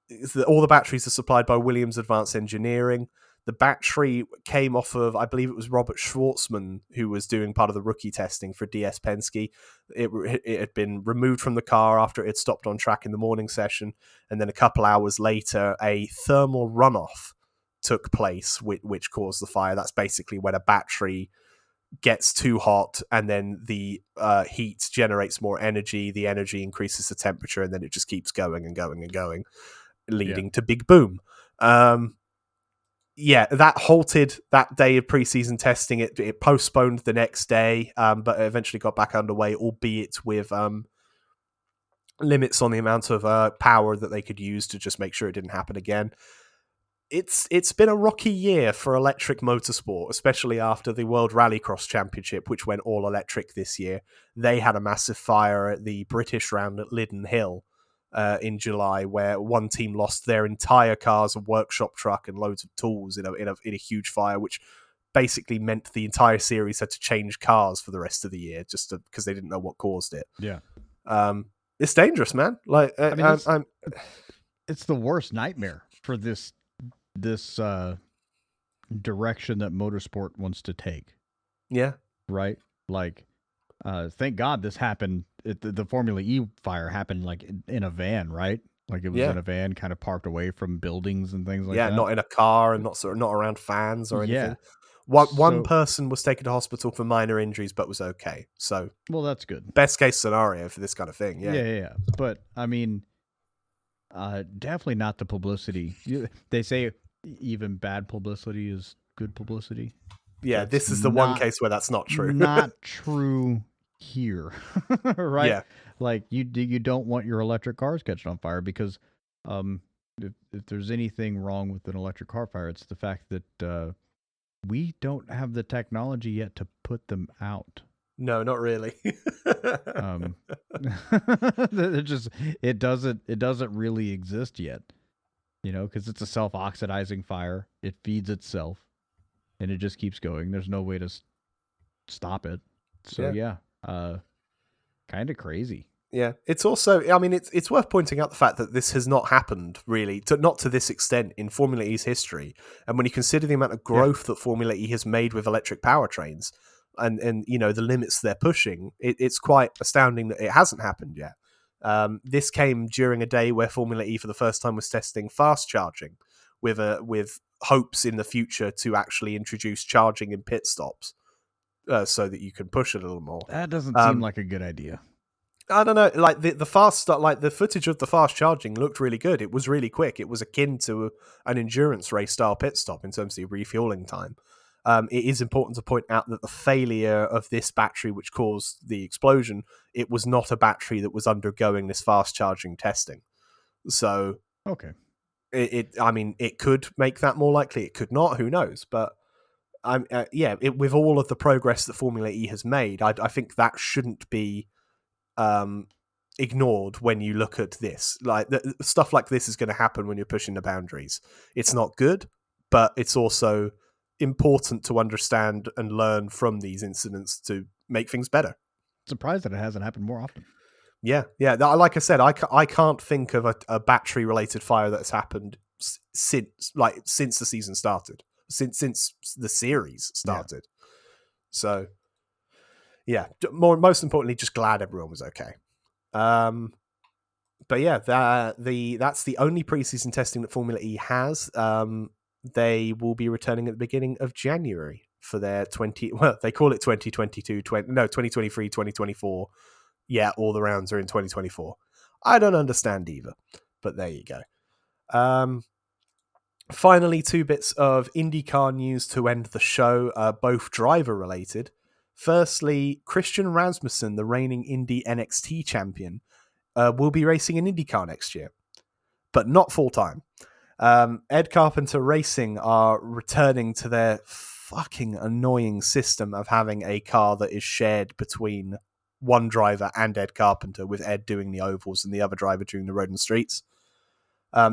the batteries are supplied by Williams Advanced Engineering. The battery came off of, I believe it was Robert Schwartzman, who was doing part of the rookie testing for DS Penske. It had been removed from the car after it had stopped on track in the morning session. And then a couple hours later, a thermal runoff took place, which caused the fire. That's basically when a battery gets too hot, and then the heat generates more energy, the energy increases the temperature, and then it just keeps going and going and going, leading to big boom. That halted that day of preseason testing. It postponed the next day, but it eventually got back underway, albeit with limits on the amount of power that they could use to just make sure it didn't happen again. It's been a rocky year for electric motorsport, especially after the World Rallycross Championship, which went all electric this year. They had a massive fire at the British round at Liddon Hill in July, where one team lost their entire cars, a workshop truck, and loads of tools in a huge fire, which basically meant the entire series had to change cars for the rest of the year just because they didn't know what caused it. Yeah, it's dangerous, man. Like I mean, it's the worst nightmare for this direction that motorsport wants to take. Yeah. Right. Like, thank God this happened. The Formula E fire happened like in a van, right? Like it was in a van kind of parked away from buildings and things like that. Yeah. Not in a car and not around fans or anything. Yeah. One person was taken to hospital for minor injuries, but was okay. So, well, that's good. Best case scenario for this kind of thing. Yeah. Yeah. But I mean, definitely not the publicity. They say, even bad publicity is good publicity. Yeah, that's this is the one case where that's not true. Not true here, right? Yeah. Like you don't want your electric cars catching on fire because if there's anything wrong with an electric car fire, it's the fact that we don't have the technology yet to put them out. No, not really. It doesn't really exist yet, you know, because it's a self-oxidizing fire. It feeds itself, and it just keeps going. There's no way to stop it. So kind of crazy. Yeah, it's also, I mean, it's worth pointing out the fact that this has not happened really, not to this extent in Formula E's history. And when you consider the amount of growth that Formula E has made with electric powertrains, and you know the limits they're pushing, it's quite astounding that it hasn't happened yet. This came during a day where Formula E for the first time was testing fast charging, with hopes in the future to actually introduce charging in pit stops, so that you can push it a little more. That doesn't seem like a good idea. I don't know, like the fast start, like the footage of the fast charging looked really good. It was really quick. It was akin to an endurance race style pit stop in terms of the refueling time. It is important to point out that the failure of this battery, which caused the explosion, it was not a battery that was undergoing this fast charging testing. So, okay, it could make that more likely. It could not. Who knows? But with all of the progress that Formula E has made, I think that shouldn't be ignored when you look at this. Like stuff like this is going to happen when you're pushing the boundaries. It's not good, but it's also important to understand and learn from these incidents to make things better. Surprised that it hasn't happened more often. Yeah. Like I said, I can't think of a battery related fire that's happened since the season started, since the series started. Yeah. So. Yeah, most importantly, just glad everyone was okay. But yeah, that's the only preseason testing that Formula E has. They will be returning at the beginning of January for their 2023, 2024. Yeah, all the rounds are in 2024. I don't understand either, but there you go. Finally, two bits of IndyCar news to end the show, both driver related. Firstly, Christian Rasmussen, the reigning Indy NXT champion, will be racing in IndyCar next year, but not full-time. Ed Carpenter Racing are returning to their fucking annoying system of having a car that is shared between one driver and Ed Carpenter, with Ed doing the ovals and the other driver doing the road and streets.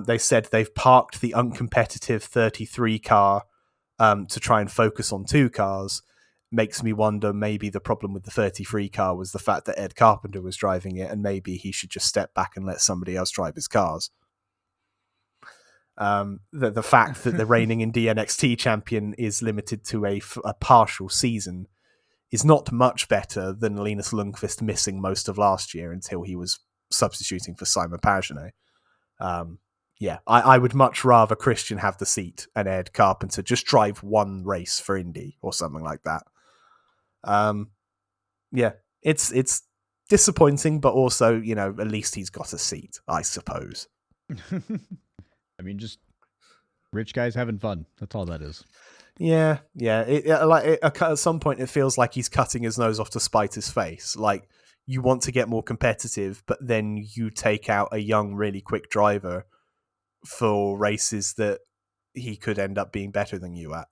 They said they've parked the uncompetitive 33 car to try and focus on two cars. Makes me wonder, maybe the problem with the 33 car was the fact that Ed Carpenter was driving it, and maybe he should just step back and let somebody else drive his cars. The fact that the reigning Indy NXT champion is limited to a partial season is not much better than Linus Lundqvist missing most of last year until he was substituting for Simon Pagenaud. I would much rather Christian have the seat and Ed Carpenter just drive one race for Indy or something like that. It's disappointing, but also, you know, at least he's got a seat, I suppose. I mean, just rich guys having fun. That's all that is. Yeah. At some point it feels like he's cutting his nose off to spite his face. Like, you want to get more competitive, but then you take out a young, really quick driver for races that he could end up being better than you at.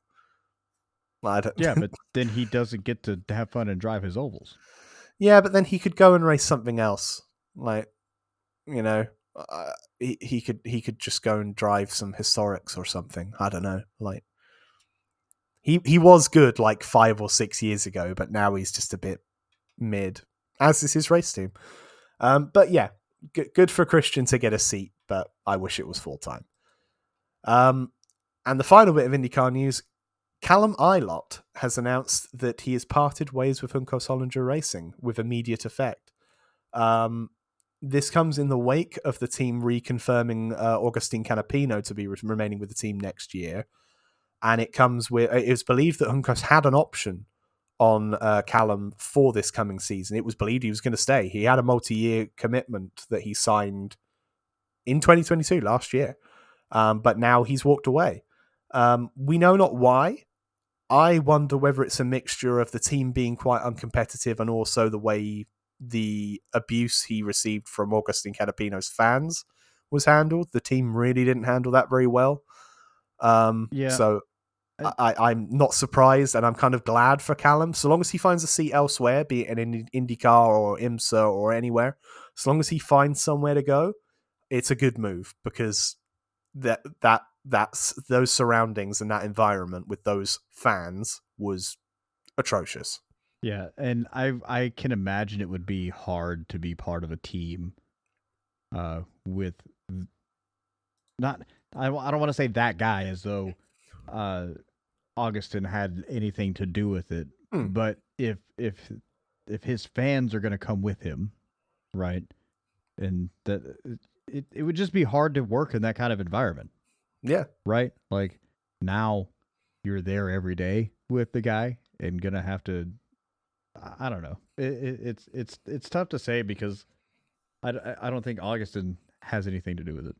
Yeah, but then he doesn't get to have fun and drive his ovals. Yeah, but then he could go and race something else. Like, you know, he could just go and drive some historics or something. I don't know. Like, he was good like 5 or 6 years ago, but now he's just a bit mid, as is his race team. But yeah, good for Christian to get a seat, but I wish it was full time. And the final bit of IndyCar news. Callum Ilott has announced that he has parted ways with Hunko Sollinger Racing with immediate effect. This comes in the wake of the team reconfirming Agustin Canapino to be remaining with the team next year. And it was believed that Hunkos had an option on Callum for this coming season. It was believed he was going to stay. He had a multi-year commitment that he signed in 2022, last year. But now he's walked away. We know not why. I wonder whether it's a mixture of the team being quite uncompetitive and also the way the abuse he received from Agustin Canapino's fans was handled. The team really didn't handle that very well. So I'm not surprised, and I'm kind of glad for Callum. So long as he finds a seat elsewhere, be it in IndyCar or IMSA or anywhere, as long as he finds somewhere to go, it's a good move, because that's those surroundings and that environment with those fans was atrocious. Yeah, and I can imagine it would be hard to be part of a team with not. I don't want to say that guy as though Augustin had anything to do with it, but if his fans are going to come with him, right, and that it would just be hard to work in that kind of environment. Yeah, right. Like, now you're there every day with the guy and gonna have to. I don't know. It's tough to say, because I don't think Augustin has anything to do with it.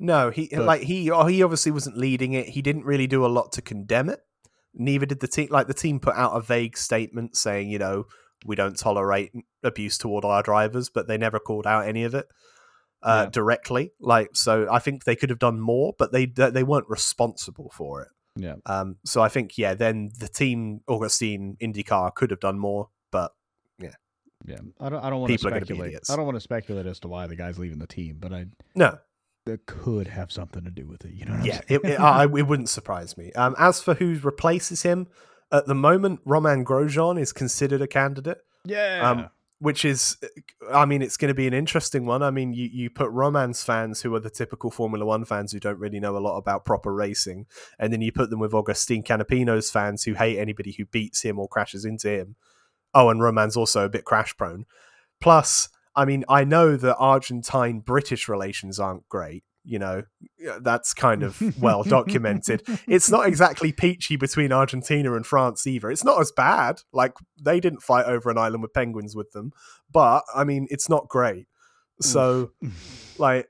No, he obviously wasn't leading it. He didn't really do a lot to condemn it. Neither did the team. Like, the team put out a vague statement saying, you know, we don't tolerate abuse toward our drivers, but they never called out any of it directly. Like, so I think they could have done more, but they weren't responsible for it. Yeah. So I think, then the team, Augustine, IndyCar, could have done more, but yeah. I don't want to speculate. I don't want to speculate as to why the guy's leaving the team, but that could have something to do with it. You know what I'm saying? It wouldn't surprise me. As for who replaces him at the moment, Romain Grosjean is considered a candidate. Yeah. Which is, I mean, it's going to be an interesting one. I mean, you put Romain's fans, who are the typical Formula One fans who don't really know a lot about proper racing, and then you put them with Agustin Canapino's fans who hate anybody who beats him or crashes into him. Oh, and Romain's also a bit crash prone. Plus, I mean, I know that Argentine-British relations aren't great. You know, that's kind of well documented. It's not exactly peachy between Argentina and France either. It's not as bad. Like, they didn't fight over an island with penguins with them, but I mean, it's not great. So I'd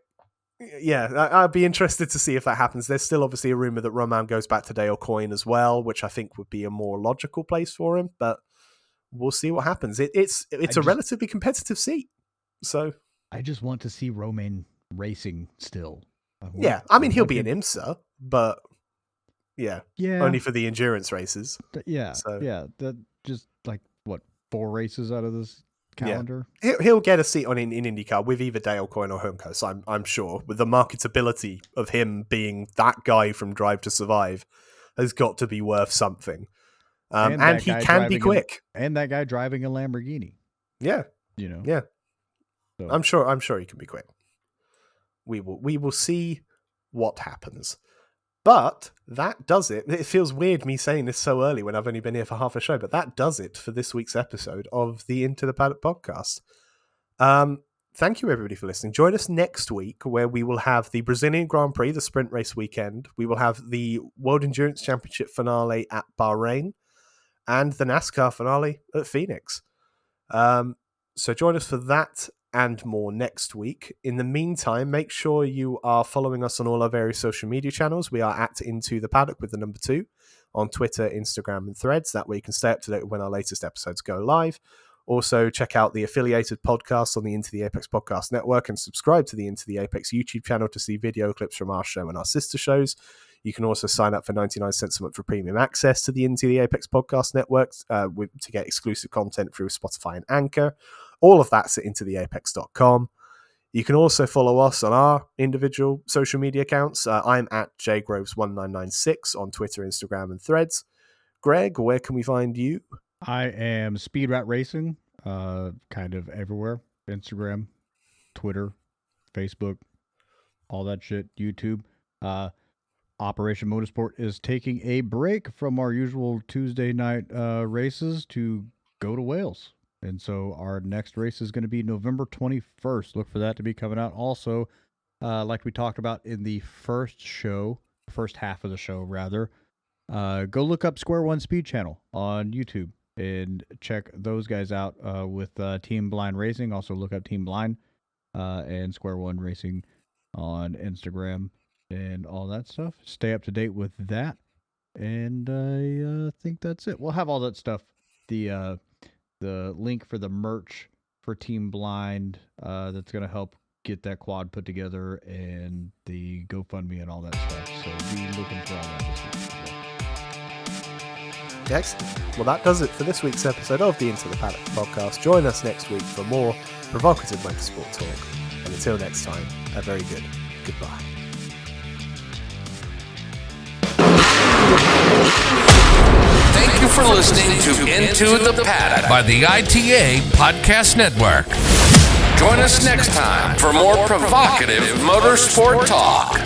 be interested to see if that happens. There's still obviously a rumor that Romain goes back to Dale Coyne as well, which I think would be a more logical place for him, but we'll see what happens. It's a relatively competitive seat. So I just want to see Romain racing still. I mean, he'll be in IMSA, but only for the endurance races. That just like what, 4 races out of this calendar. He'll get a seat in IndyCar with either Dale Coyne or Hemco. So I'm sure with the marketability of him being that guy from Drive to Survive has got to be worth something. And he can be quick. And that guy driving a Lamborghini. Yeah, you know. Yeah, so. I'm sure he can be quick. We will see what happens. But that does it. It feels weird me saying this so early when I've only been here for half a show, but that does it for this week's episode of the Into the Paddock podcast. Thank you, everybody, for listening. Join us next week, where we will have the Brazilian Grand Prix, the sprint race weekend. We will have the World Endurance Championship finale at Bahrain and the NASCAR finale at Phoenix. So join us for that and more next week. In the meantime, make sure you are following us on all our various social media channels. We are at Into the Paddock with the number 2 on Twitter, Instagram, and Threads. That way you can stay up to date when our latest episodes go live. Also, check out the affiliated podcasts on the Into the Apex Podcast Network and subscribe to the Into the Apex YouTube channel to see video clips from our show and our sister shows. You can also sign up for 99 cents a month for premium access to the Into the Apex Podcast Network to get exclusive content through Spotify and Anchor. All of that's at intotheapex.com. You can also follow us on our individual social media accounts. I'm at jgroves1996 on Twitter, Instagram, and Threads. Greg, where can we find you? I am Speed Rat Racing, kind of everywhere. Instagram, Twitter, Facebook, all that shit, YouTube. Operation Motorsport is taking a break from our usual Tuesday night races to go to Wales. And so our next race is going to be November 21st. Look for that to be coming out. Also, like we talked about in the first half of the show, rather, go look up Square One Speed channel on YouTube and check those guys out with Team Blind Racing. Also look up Team Blind and Square One Racing on Instagram and all that stuff. Stay up to date with that. And I think that's it. We'll have all that stuff. The link for the merch for Team Blind that's going to help get that quad put together, and the GoFundMe and all that stuff. So be looking for all that this week. Yes. Well, that does it for this week's episode of the Into the Paddock podcast. Join us next week for more provocative motorsport talk. And until next time, a very good goodbye. Thank you for listening to Into the Paddock by the ITA Podcast Network. Join us next time for more provocative motorsport talk.